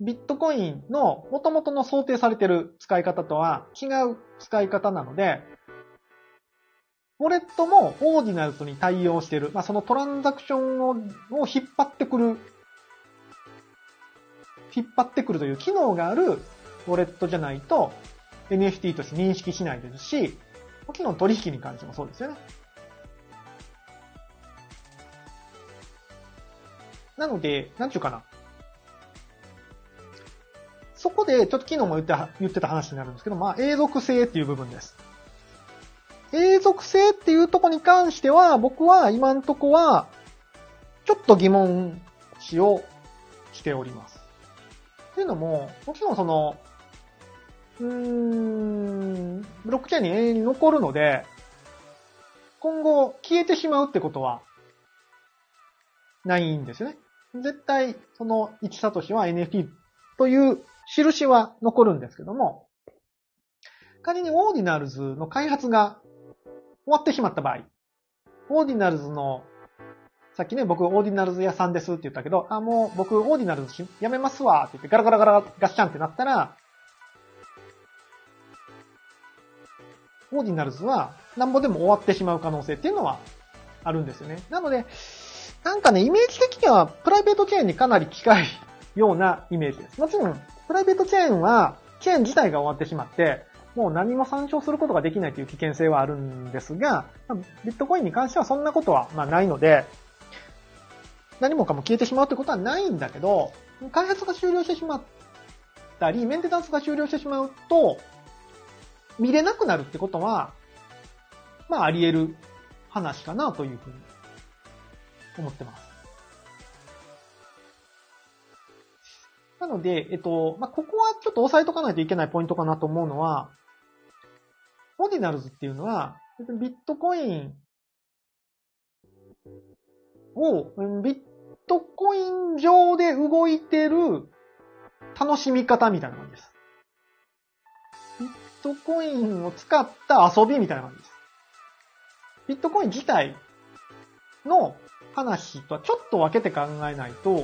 ビットコインの元々の想定されている使い方とは違う使い方なので、ウォレットもオーディナルズに対応している、まあ、そのトランザクションを、を引っ張ってくる、引っ張ってくるという機能があるウォレットじゃないと エヌエフティー として認識しないですし、もちろん取引に関してもそうですよね。なので、なんちゅうかな。そこで、ちょっと昨日も言って、言ってた話になるんですけど、まあ、永続性っていう部分です。永続性っていうとこに関しては、僕は今のとこは、ちょっと疑問視をしております。というのも、もちろんその、うーん、ブロックチェーンに永遠に残るので、今後消えてしまうってことは、ないんですよね。絶対、そのいちサトシは エヌエフティー という印は残るんですけども、仮にオーディナルズの開発が終わってしまった場合、オーディナルズの、さっきね、僕オーディナルズ屋さんですって言ったけど、あ、もう僕オーディナルズやめますわって言ってガラガラガラガッシャンってなったら、オーディナルズはなんぼでも終わってしまう可能性っていうのはあるんですよね。なので、なんかね、イメージ的にはプライベートチェーンにかなり近いようなイメージです。もちろん、プライベートチェーンは、チェーン自体が終わってしまって、もう何も参照することができないという危険性はあるんですが、ビットコインに関してはそんなことはまあないので、何もかも消えてしまうということはないんだけど、開発が終了してしまったり、メンテナンスが終了してしまうと、見れなくなるってことは、まああり得る話かなというふうに。思ってます。なので、えっと、まあ、ここはちょっと押さえとかないといけないポイントかなと思うのは、オーディナルズっていうのは、ビットコインを、ビットコイン上で動いてる楽しみ方みたいな感じです。ビットコインを使った遊びみたいな感じです。ビットコイン自体の話とはちょっと分けて考えないと、う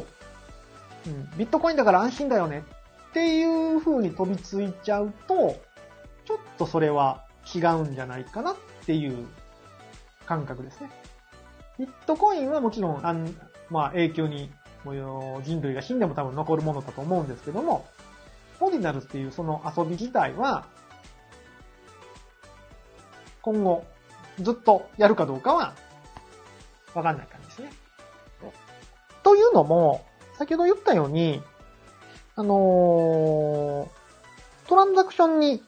ん、ビットコインだから安心だよねっていう風に飛びついちゃうと、ちょっとそれは違うんじゃないかなっていう感覚ですね。ビットコインはもちろん、あんまあ、永久に人類が死んでも多分残るものだと思うんですけども、オーディナルっていうその遊び自体は、今後ずっとやるかどうかは、わかんない感じですね。というのも、先ほど言ったように、あのー、トランザクションに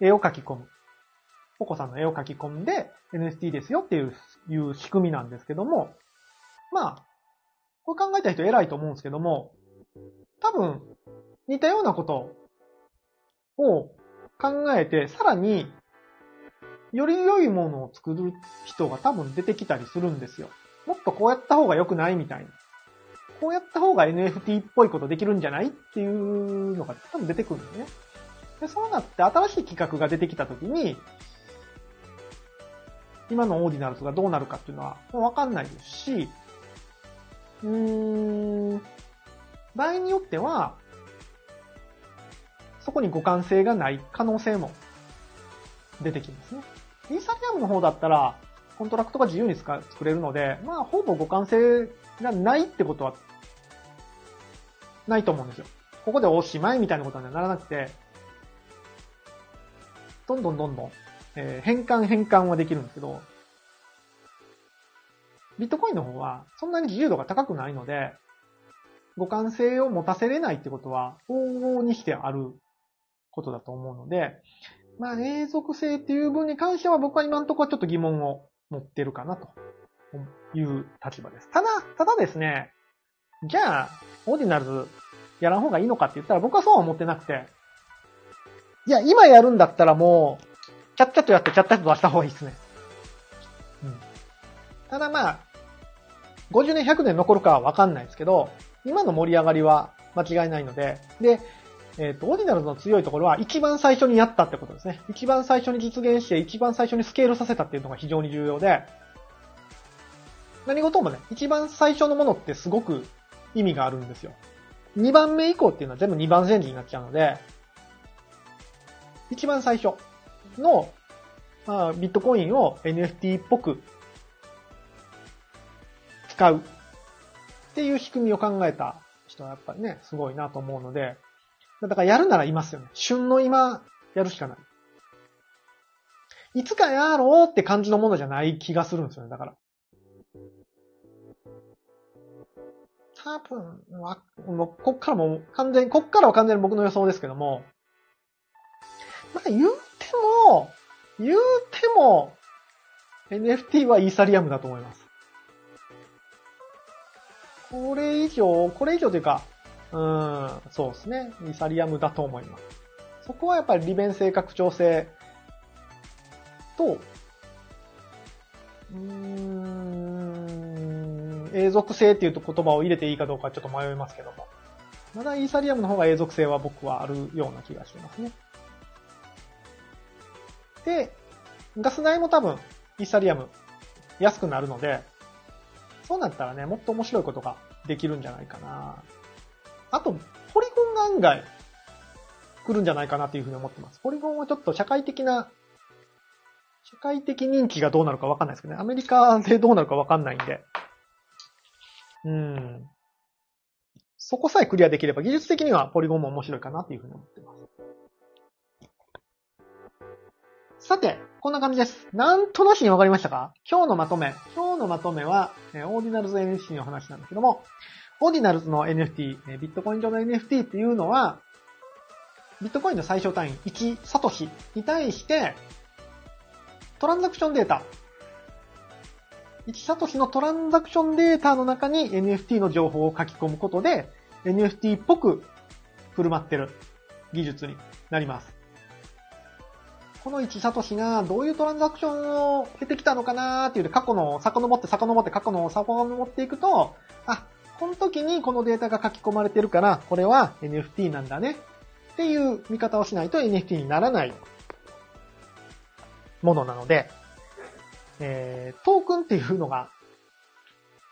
絵を描き込む。ポコさんの絵を描き込んで エヌエフティー ですよっていう、いう仕組みなんですけども、まあ、これ考えた人偉いと思うんですけども、多分、似たようなことを考えて、さらに、より良いものを作る人が多分出てきたりするんですよ。もっとこうやった方が良くないみたいな。こうやった方が エヌエフティー っぽいことできるんじゃないっていうのが多分出てくるんだよね。で、そうなって新しい企画が出てきたときに、今のオーディナルスがどうなるかっていうのはもう分かんないですし、うーん、場合によっては、そこに互換性がない可能性も出てきますね。イーサリアムの方だったら、コントラクトが自由に作れるので、まあ、ほぼ互換性がないってことは、ないと思うんですよ。ここでおしまいみたいなことにはならなくて、どんどんどんどん、えー、変換変換はできるんですけど、ビットコインの方はそんなに自由度が高くないので、互換性を持たせれないってことは、往々にしてあることだと思うので、まあ、永続性っていう分に関しては僕は今のところはちょっと疑問を持ってるかなという立場です。ただ、ただですね、じゃあ、オーディナルズやらん方がいいのかって言ったら僕はそうは思ってなくて、いや、今やるんだったらもう、ちゃっちゃとやってちゃっちゃと出した方がいいですね。うん。ただまあ、ごじゅうねん、ひゃくねん残るかはわかんないですけど、今の盛り上がりは間違いないので、で、えっと、オーディナルズの強いところは一番最初にやったってことですね。一番最初に実現して、一番最初にスケールさせたっていうのが非常に重要で、何事もね、一番最初のものってすごく意味があるんですよ。にばんめ以降っていうのは全部にばん煎じになっちゃうので、一番最初の、まあ、ビットコインを エヌエフティー っぽく使うっていう仕組みを考えた人はやっぱりね、すごいなと思うので、だからやるならいますよね。旬の今やるしかない。いつかやろうって感じのものじゃない気がするんですよね、だから。多分、もうこっからも完全、こっからは完全に僕の予想ですけども、まあ言うても、言うても、エヌエフティー はイーサリアムだと思います。これ以上、これ以上というか、うーん、そうですね。イーサリアムだと思います。そこはやっぱり利便性、拡張性と、うーん、永続性っていう言葉を入れていいかどうかちょっと迷いますけども。まだイーサリアムの方が永続性は僕はあるような気がしてますね。で、ガス代も多分、イーサリアム安くなるので、そうなったらね、もっと面白いことができるんじゃないかな。あと、ポリゴンが案外来るんじゃないかなというふうに思ってます。ポリゴンはちょっと社会的な、社会的人気がどうなるかわかんないですけどね。アメリカでどうなるかわかんないんで。うん。そこさえクリアできれば、技術的にはポリゴンも面白いかなというふうに思ってます。さて、こんな感じです。なんとなしにわかりましたか？今日のまとめ。今日のまとめは、オーディナルズ エヌエフティー の話なんですけども、オーディナルズの エヌエフティー、ビットコイン上の エヌエフティー っていうのは、ビットコインの最小単位いちサトシに対して、トランザクションデータ。いちサトシのトランザクションデータの中に エヌエフティー の情報を書き込むことで、エヌエフティー っぽく振る舞ってる技術になります。このいちサトシがどういうトランザクションを経てきたのかなーっていうで、過去の遡って遡って過去の遡っていくと、あ、この時にこのデータが書き込まれてるから、これは エヌエフティー なんだね。っていう見方をしないと エヌエフティー にならないものなので、えー、トークンっていうのが、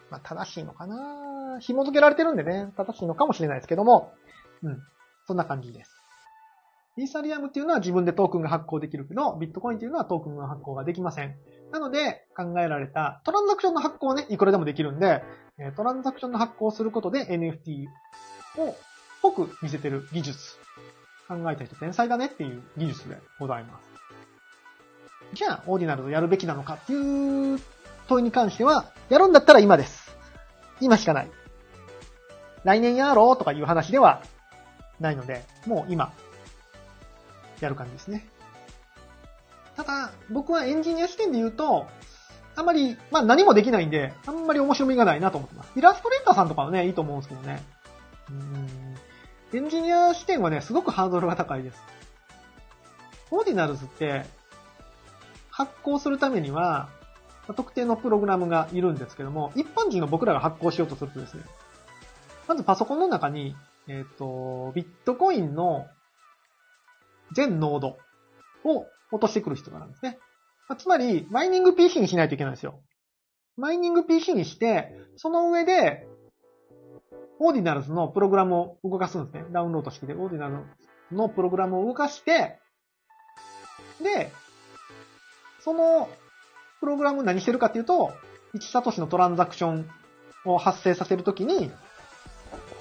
まあ、正しいのかな。紐付けられてるんでね、正しいのかもしれないですけども、うん、そんな感じです。イーサリアムっていうのは自分でトークンが発行できるけど、ビットコインっていうのはトークンの発行ができません。なので、考えられた、トランザクションの発行はね、いくらでもできるんで、トランザクションの発行をすることで エヌエフティー をぽく見せてる技術。考えた人天才だねっていう技術でございます。じゃあ、オーディナルズやるべきなのかっていう問いに関しては、やるんだったら今です。今しかない。来年やろうとかいう話ではないので、もう今、やる感じですね。ただ、僕はエンジニア視点で言うと、あんまり、まあ何もできないんで、あんまり面白みがないなと思ってます。イラストレーターさんとかはね、いいと思うんですけどね。うーん。エンジニア視点はね、すごくハードルが高いです。オーディナルズって、発行するためには、特定のプログラムがいるんですけども、一般人の僕らが発行しようとするとですね、まずパソコンの中に、えっと、ビットコインの全ノードを落としてくる必要があるんですね。つまり、マイニング ピーシー にしないといけないんですよ。マイニング ピーシー にして、その上で、オーディナルズのプログラムを動かすんですね。ダウンロード式でオーディナルズのプログラムを動かして、で、そのプログラム何してるかっていうと、いちサトシのトランザクションを発生させるときに、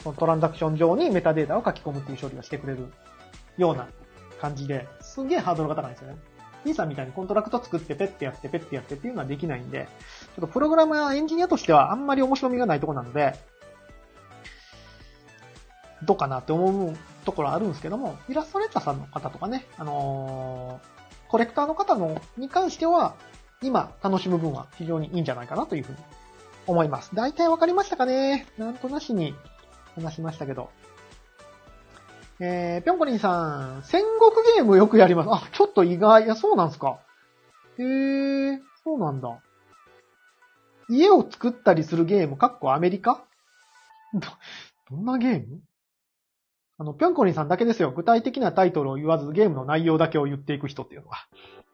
そのトランザクション上にメタデータを書き込むっていう処理をしてくれるような感じで、すげえハードルが高いんですよね。イーサみたいにコントラクト作ってペッてやってペッてやってっていうのはできないんで、ちょっとプログラムやエンジニアとしてはあんまり面白みがないところなので、どうかなって思うところはあるんですけども、イラストレーターさんの方とかね、あのー、コレクターの方のに関しては、今楽しむ分は非常にいいんじゃないかなというふうに思います。大体わかりましたかね？なんとなしに話しましたけど。えー、ぴょんこりんさん、戦国ゲームよくやります。あ、ちょっと意外。いや、そうなんですか。へー、そうなんだ。家を作ったりするゲーム、かっこアメリカ？ど、どんなゲーム？あの、ぴょんこりんさんだけですよ。具体的なタイトルを言わずゲームの内容だけを言っていく人っていうのは。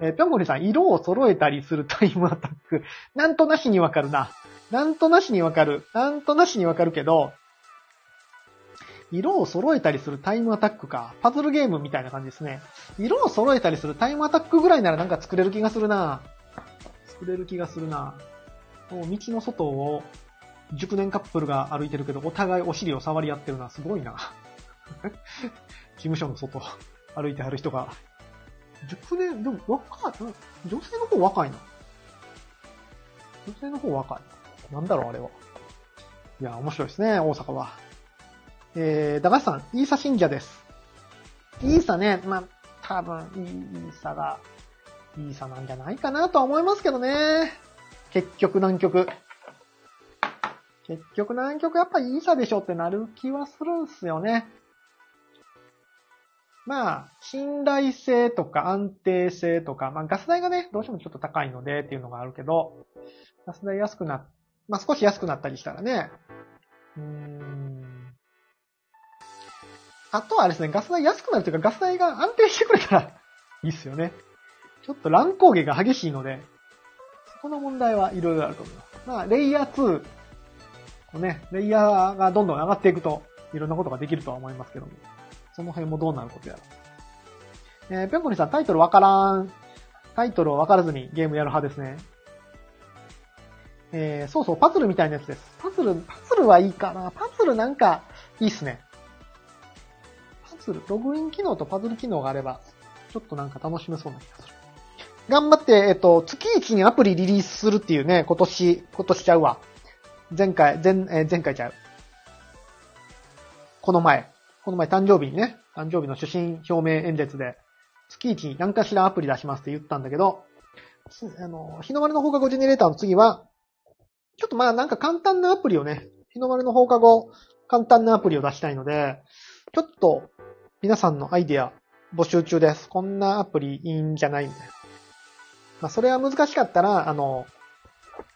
えー、ぴょんこりんさん、色を揃えたりするタイムアタック。なんとなしにわかるな。なんとなしにわかる。なんとなしにわかるけど、色を揃えたりするタイムアタックか。パズルゲームみたいな感じですね。色を揃えたりするタイムアタックぐらいならなんか作れる気がするな。作れる気がするな。もう道の外を熟年カップルが歩いてるけど、お互いお尻を触り合ってるのはすごいな。事務所の外歩いてはる人が。熟年、でも若い、女性の方若いな。女性の方若い。なんだろうあれは。いや、面白いですね、大阪は。えー、駄菓子さん、イーサ信者です。イーサね、まあ、多分、イーサが、イーサなんじゃないかなとは思いますけどね。結局、南極。結局、南極、やっぱイーサでしょってなる気はするんすよね。まあ、信頼性とか安定性とか、まあ、ガス代がね、どうしてもちょっと高いのでっていうのがあるけど、ガス代安くな、まあ、少し安くなったりしたらね、うーん、あとはあれですね、ガス代安くなるというか、ガス代が安定してくれたらいいっすよね。ちょっと乱高下が激しいので、そこの問題はいろいろあると思います。まあ、レイヤーツー、こうね、レイヤーがどんどん上がっていくと、いろんなことができるとは思いますけども、その辺もどうなることやら。えー、ぴょんこりんさん、タイトルわからん。タイトルをわからずにゲームやる派ですね。えー、そうそう、パズルみたいなやつです。パズル、パズルはいいかな。パズルなんか、いいっすね。ログイン機能とパズル機能があれば、ちょっとなんか楽しめそうな気がする。頑張って、えっと、月一にアプリリリースするっていうね、今年、今年ちゃうわ。前回、前、えー、前回ちゃう。この前、この前誕生日にね、誕生日の初心表明演説で、月一に何かしらアプリ出しますって言ったんだけど、あの、日の丸の放課後ジェネレーターの次は、ちょっとまあなんか簡単なアプリをね、日の丸の放課後、簡単なアプリを出したいので、ちょっと、皆さんのアイディア募集中です。こんなアプリいいんじゃないみたいな。まあ、それは難しかったら、あの、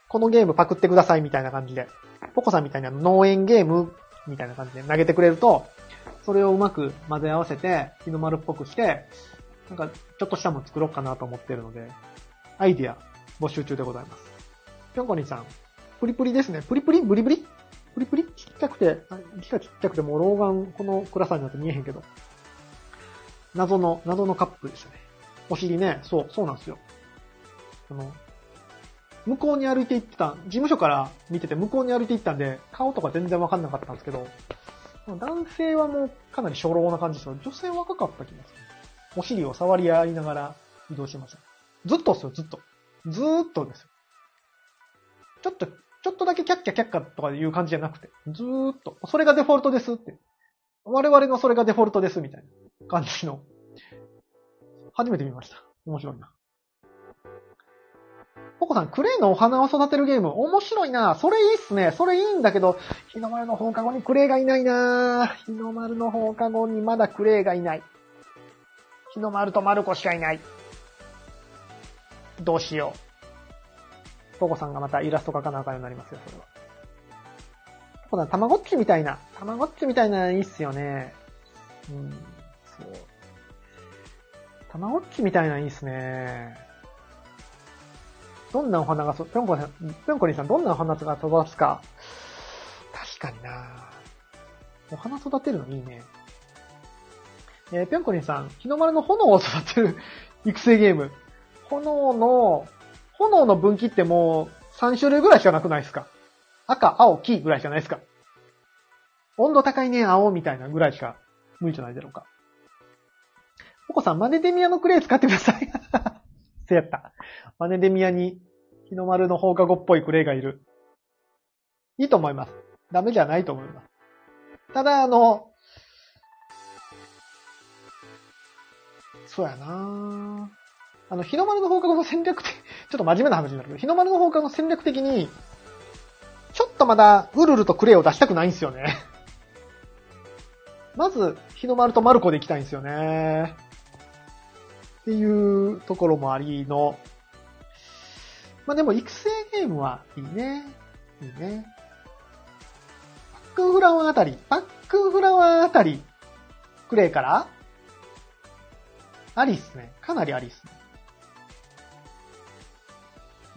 このゲームパクってくださいみたいな感じで、ポコさんみたいな農園ゲームみたいな感じで投げてくれると、それをうまく混ぜ合わせて、日の丸っぽくして、なんかちょっとしたもの作ろうかなと思ってるので、アイディア募集中でございます。ぴょんこりんさん、プリプリですね。プリプリブリブリプリプリちっちゃくて、字がちっちゃくてもう老眼、この暗さになって見えへんけど。謎の、謎のカップルでしたね。お尻ね、そう、そうなんですよ。あの、向こうに歩いて行ってた、事務所から見てて向こうに歩いて行ったんで、顔とか全然わかんなかったんですけど、男性はもうかなり初老な感じですよ。女性若かった気がする。お尻を触り合いながら移動してました。ずっとですよ、ずっと。ずーっとですよ。ちょっと、ちょっとだけキャッキャキャッキャとかいう感じじゃなくて、ずーっと。それがデフォルトですって。我々のそれがデフォルトですみたいな。感じの。初めて見ました。面白いな。ポコさん、クレイのお花を育てるゲーム。面白いな。それいいっすね。それいいんだけど、日の丸の放課後にクレイがいないな。日の丸の放課後にまだクレイがいない。日の丸と丸子しかいない。どうしよう。ポコさんがまたイラスト描かなあかんようになりますよ、それは。ポコさん、たまごっちみたいな。たまごっちみたいな、いいっすよね。うんたまごっちみたいないいっすね。どんなお花がそ、ぴょんこさん、ぴょんこりんさん、どんなお花が飛ばすか。確かにな。お花育てるのいいね。えー、ぴょんこりんさん、日の丸の炎を育てる育成ゲーム。炎の、炎の分岐ってもうさん種類ぐらいしかなくないですか？赤、青、黄ぐらいしかないですか？温度高いね、青みたいなぐらいしか無理じゃないだろうか。おこさん、マネデミアのクレイ使ってください。せやった。マネデミアに日の丸の放課後っぽいクレイがいる。いいと思います。ダメじゃないと思います。ただ、あの、そうやなぁ。あの、日の丸の放課後の戦略的、ちょっと真面目な話になるけど、日の丸の放課後の戦略的に、ちょっとまだ、ウルルとクレイを出したくないんですよね。まず、日の丸とマルコで行きたいんですよね。っていうところもありの。まあ、でも、育成ゲームはいいね。いいね。バックフラワーあたり、バックフラワーあたり、クレイから、ありっすね。かなりありっすね。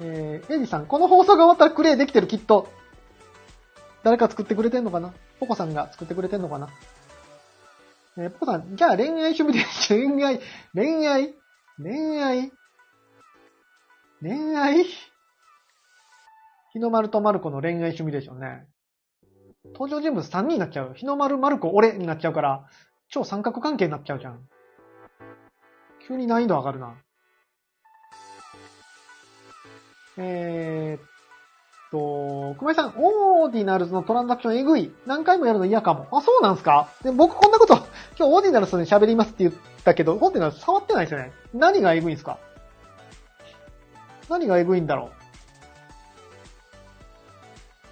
えー、エリさん、この放送が終わったらクレイできてるきっと。誰か作ってくれてんのかな？ポコさんが作ってくれてんのかな？えー、ポコさん、じゃあ恋愛趣味で、恋愛、恋愛、恋愛、恋愛、日の丸とマルコの恋愛趣味でしょうね。登場人物さんにんになっちゃう。日の丸、マルコ、俺になっちゃうから、超三角関係になっちゃうじゃん。急に難易度上がるな。えー、っと、熊井さん、オーディナルズのトランザクションえぐい。何回もやるの嫌かも。あ、そうなんすか？でも僕こんなこと、今日オーディナルズに喋りますって言ったけど、オーディナルズ触ってないですよね。何がえぐいんすか？何がえぐいんだろ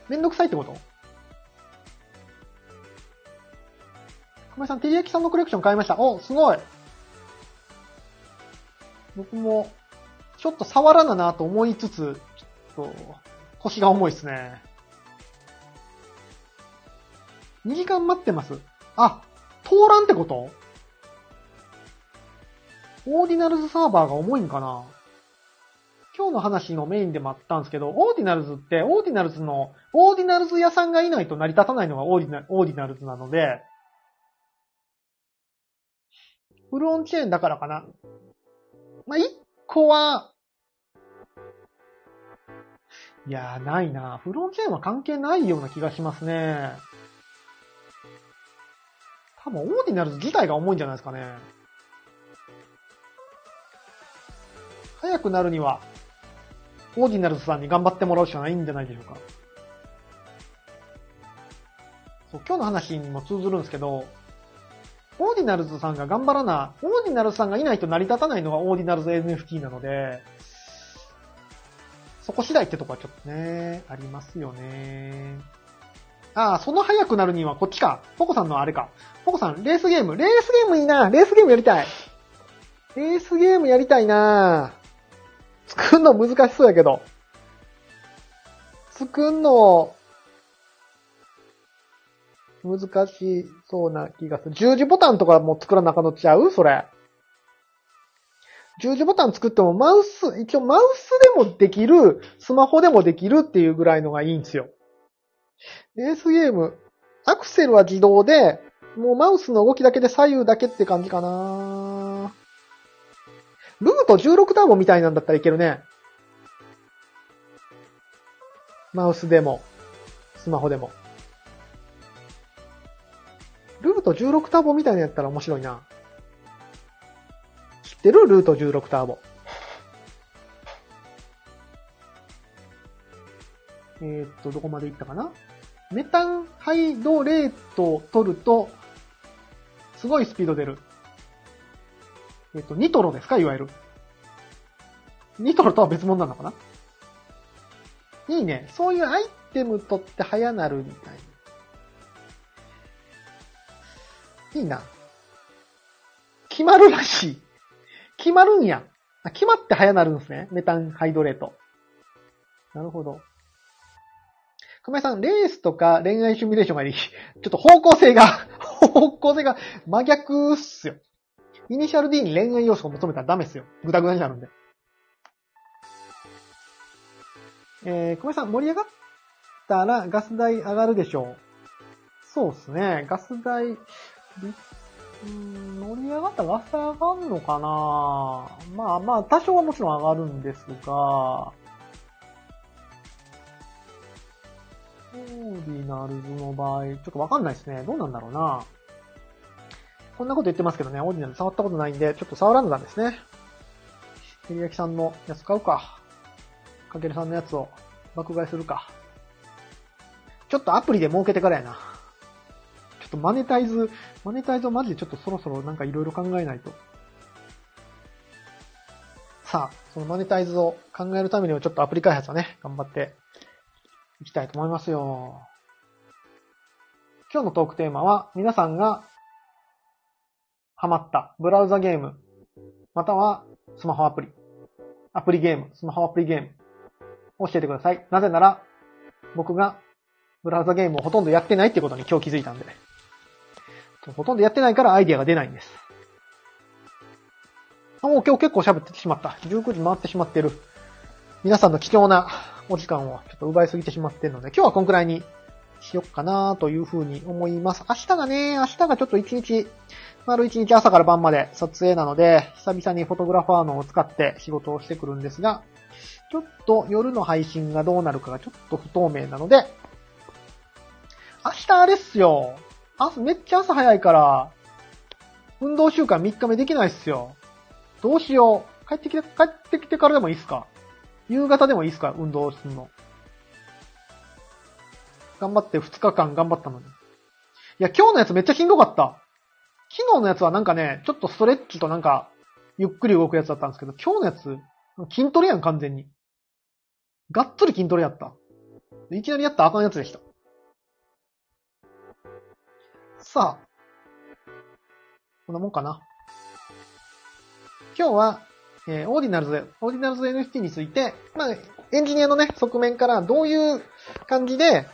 う。めんどくさいってこと？熊井さん、てりやきさんのコレクション買いました。お、すごい。僕も、ちょっと触らななと思いつつ、ちょっと、腰が重いですね。にじかん待ってます。あ、通らんってこと？オーディナルズサーバーが重いんかな？今日の話のメインでもあったんですけど、オーディナルズって、オーディナルズの、オーディナルズ屋さんがいないと成り立たないのがオーディナ、オーディナルズなので、フルオンチェーンだからかな。まあ、一個は、いやー、ないな。フロンチェーンは関係ないような気がしますね。多分、オーディナルズ自体が重いんじゃないですかね。早くなるには、オーディナルズさんに頑張ってもらうしかないんじゃないでしょうか。そう、今日の話にも通ずるんですけど、オーディナルズさんが頑張らな、オーディナルズさんがいないと成り立たないのがオーディナルズ エヌエフティー なので、そこ次第ってとこはちょっとね、ありますよね。ああ、その早くなるにはこっちか。ポコさんのあれか。ポコさん、レースゲーム。レースゲームいいな。レースゲームやりたい。レースゲームやりたいな。作んの難しそうやけど。作んの、難しそうな気がする。十字ボタンとかも作らなあかんのちゃう？それ。十字ボタン作ってもマウス、一応マウスでもできる、スマホでもできるっていうぐらいのがいいんですよ。レースゲーム。アクセルは自動で、もうマウスの動きだけで左右だけって感じかな。ルートじゅうろくターボみたいなんだったらいけるね。マウスでも、スマホでも。ルートじゅうろくターボみたいなやったら面白いな。知ってる？ルートじゅうろくターボ。えー、っと、どこまで行ったかな？メタンハイドレートを取ると、すごいスピード出る。えー、っと、ニトロですか？いわゆる。ニトロとは別物なのかな？いいね。そういうアイテム取って早なるみたいな。いいな。決まるらしい。決まるんや。あ、決まって早なるんですね。メタンハイドレート。なるほど。熊井さん、レースとか恋愛シミュレーションがいい。ちょっと方向性が、方向性が真逆っすよ。イニシャル D に恋愛要素を求めたらダメっすよ。グダグダになるんで。えー、小林さん、盛り上がったらガス代上がるでしょう。そうですね。ガス代、うーん、盛り上がったらガス代上がるのかな。まあまあ、多少はもちろん上がるんですが、オーディナルズの場合、ちょっとわかんないですね。どうなんだろうな。こんなこと言ってますけどね、オーディナル触ったことないんで、ちょっと触らんだんですね。てりやきさんのやつ買うか。かけるさんのやつを爆買いするか。ちょっとアプリで儲けてからやな。ちょっとマネタイズ、マネタイズをマジでちょっとそろそろなんかいろいろ考えないと。さあ、そのマネタイズを考えるためにはちょっとアプリ開発をね、頑張っていきたいと思いますよ。今日のトークテーマは、皆さんがハマったブラウザゲーム、またはスマホアプリ、アプリゲーム、スマホアプリゲームを教えてください。なぜなら、僕がブラウザゲームをほとんどやってないってことに今日気づいたんでね。ほとんどやってないからアイディアが出ないんです。もう今日結構喋ってしまった。じゅうくじ回ってしまってる。皆さんの貴重なお時間をちょっと奪いすぎてしまってるので、今日はこんくらいにしよっかなというふうに思います。明日がね、明日がちょっと一日、丸一日朝から晩まで撮影なので、久々にフォトグラファーのを使って仕事をしてくるんですが、ちょっと夜の配信がどうなるかがちょっと不透明なので、明日あれっすよ。朝、めっちゃ朝早いから、運動習慣みっかめできないっすよ。どうしよう。帰ってきて、帰ってきてからでもいいっすか？夕方でもいいっすか？運動するの。頑張ってふつかかん頑張ったのに。いや、今日のやつめっちゃしんどかった。昨日のやつはなんかね、ちょっとストレッチとなんか、ゆっくり動くやつだったんですけど、今日のやつ、筋トレやん、完全に。がっつり筋トレやった。いきなりやったらあかんやつでした。さあ。こんなもんかな。今日は、えー、オーディナルズ、オーディナルズ エヌエフティー について、まあ、エンジニアのね、側面からどういう感じで、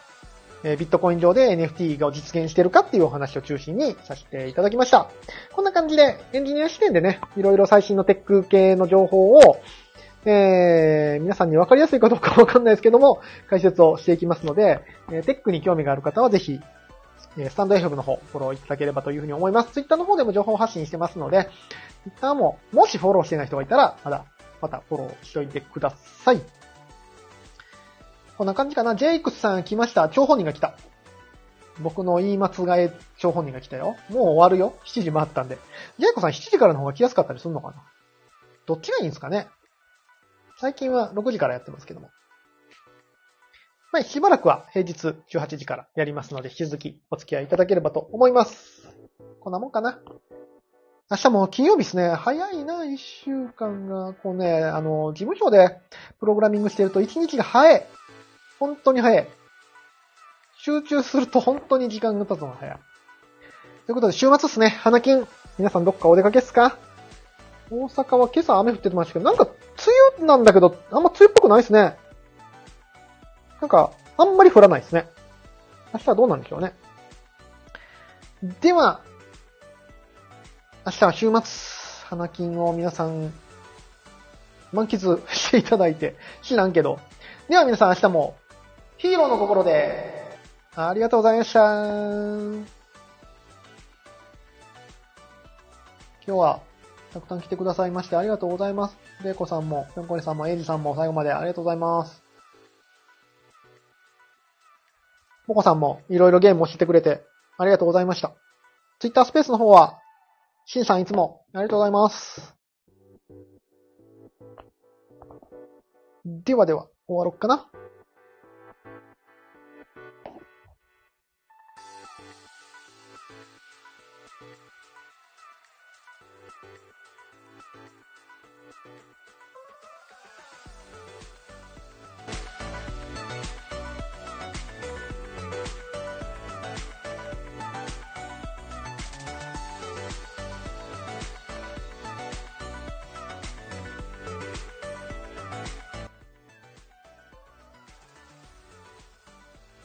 ビットコイン上で エヌエフティー が実現してるかっていうお話を中心にさせていただきました。こんな感じでエンジニア視点でね、いろいろ最新のテック系の情報を、えー、皆さんに分かりやすいかどうかわかんないですけども、解説をしていきますので、テックに興味がある方はぜひ、スタンド エフエム の方、フォローいただければというふうに思います。Twitter の方でも情報発信してますので、Twitter ももしフォローしてない人がいたら、まだ、またフォローしておいてください。こんな感じかな。ジェイクスさん来ました。張本人が来た。僕の言い間違え、張本人が来たよ。もう終わるよ。しちじ回ったんで。ジェイクスさんしちじからの方が来やすかったりするのかな。どっちがいいんですかね。最近はろくじからやってますけども。まあ、しばらくは平日じゅうはちじからやりますので、引き続きお付き合いいただければと思います。こんなもんかな。明日も金曜日ですね。早いな、一週間が。こうね、あの、事務所でプログラミングしてると一日が早い。本当に早い。集中すると本当に時間が経つのが早い。ということで、週末ですね。花金。皆さんどっかお出かけっすか？大阪は今朝雨降ってましたけど、なんか梅雨なんだけど、あんま梅雨っぽくないですね。なんか、あんまり降らないですね。明日はどうなんでしょうね。では、明日は週末、花金を皆さん、満喫していただいて、知らんけど。では皆さん明日も、ヒーローの心で、ありがとうございました。今日は、たくさん来てくださいましてありがとうございます。レイコさんも、ぴょんこりさんも、エイジさんも最後までありがとうございます。モコさんもいろいろゲームを教えてくれてありがとうございました。ツイッタースペースの方は、シンさんいつもありがとうございます。ではでは終わろっかな。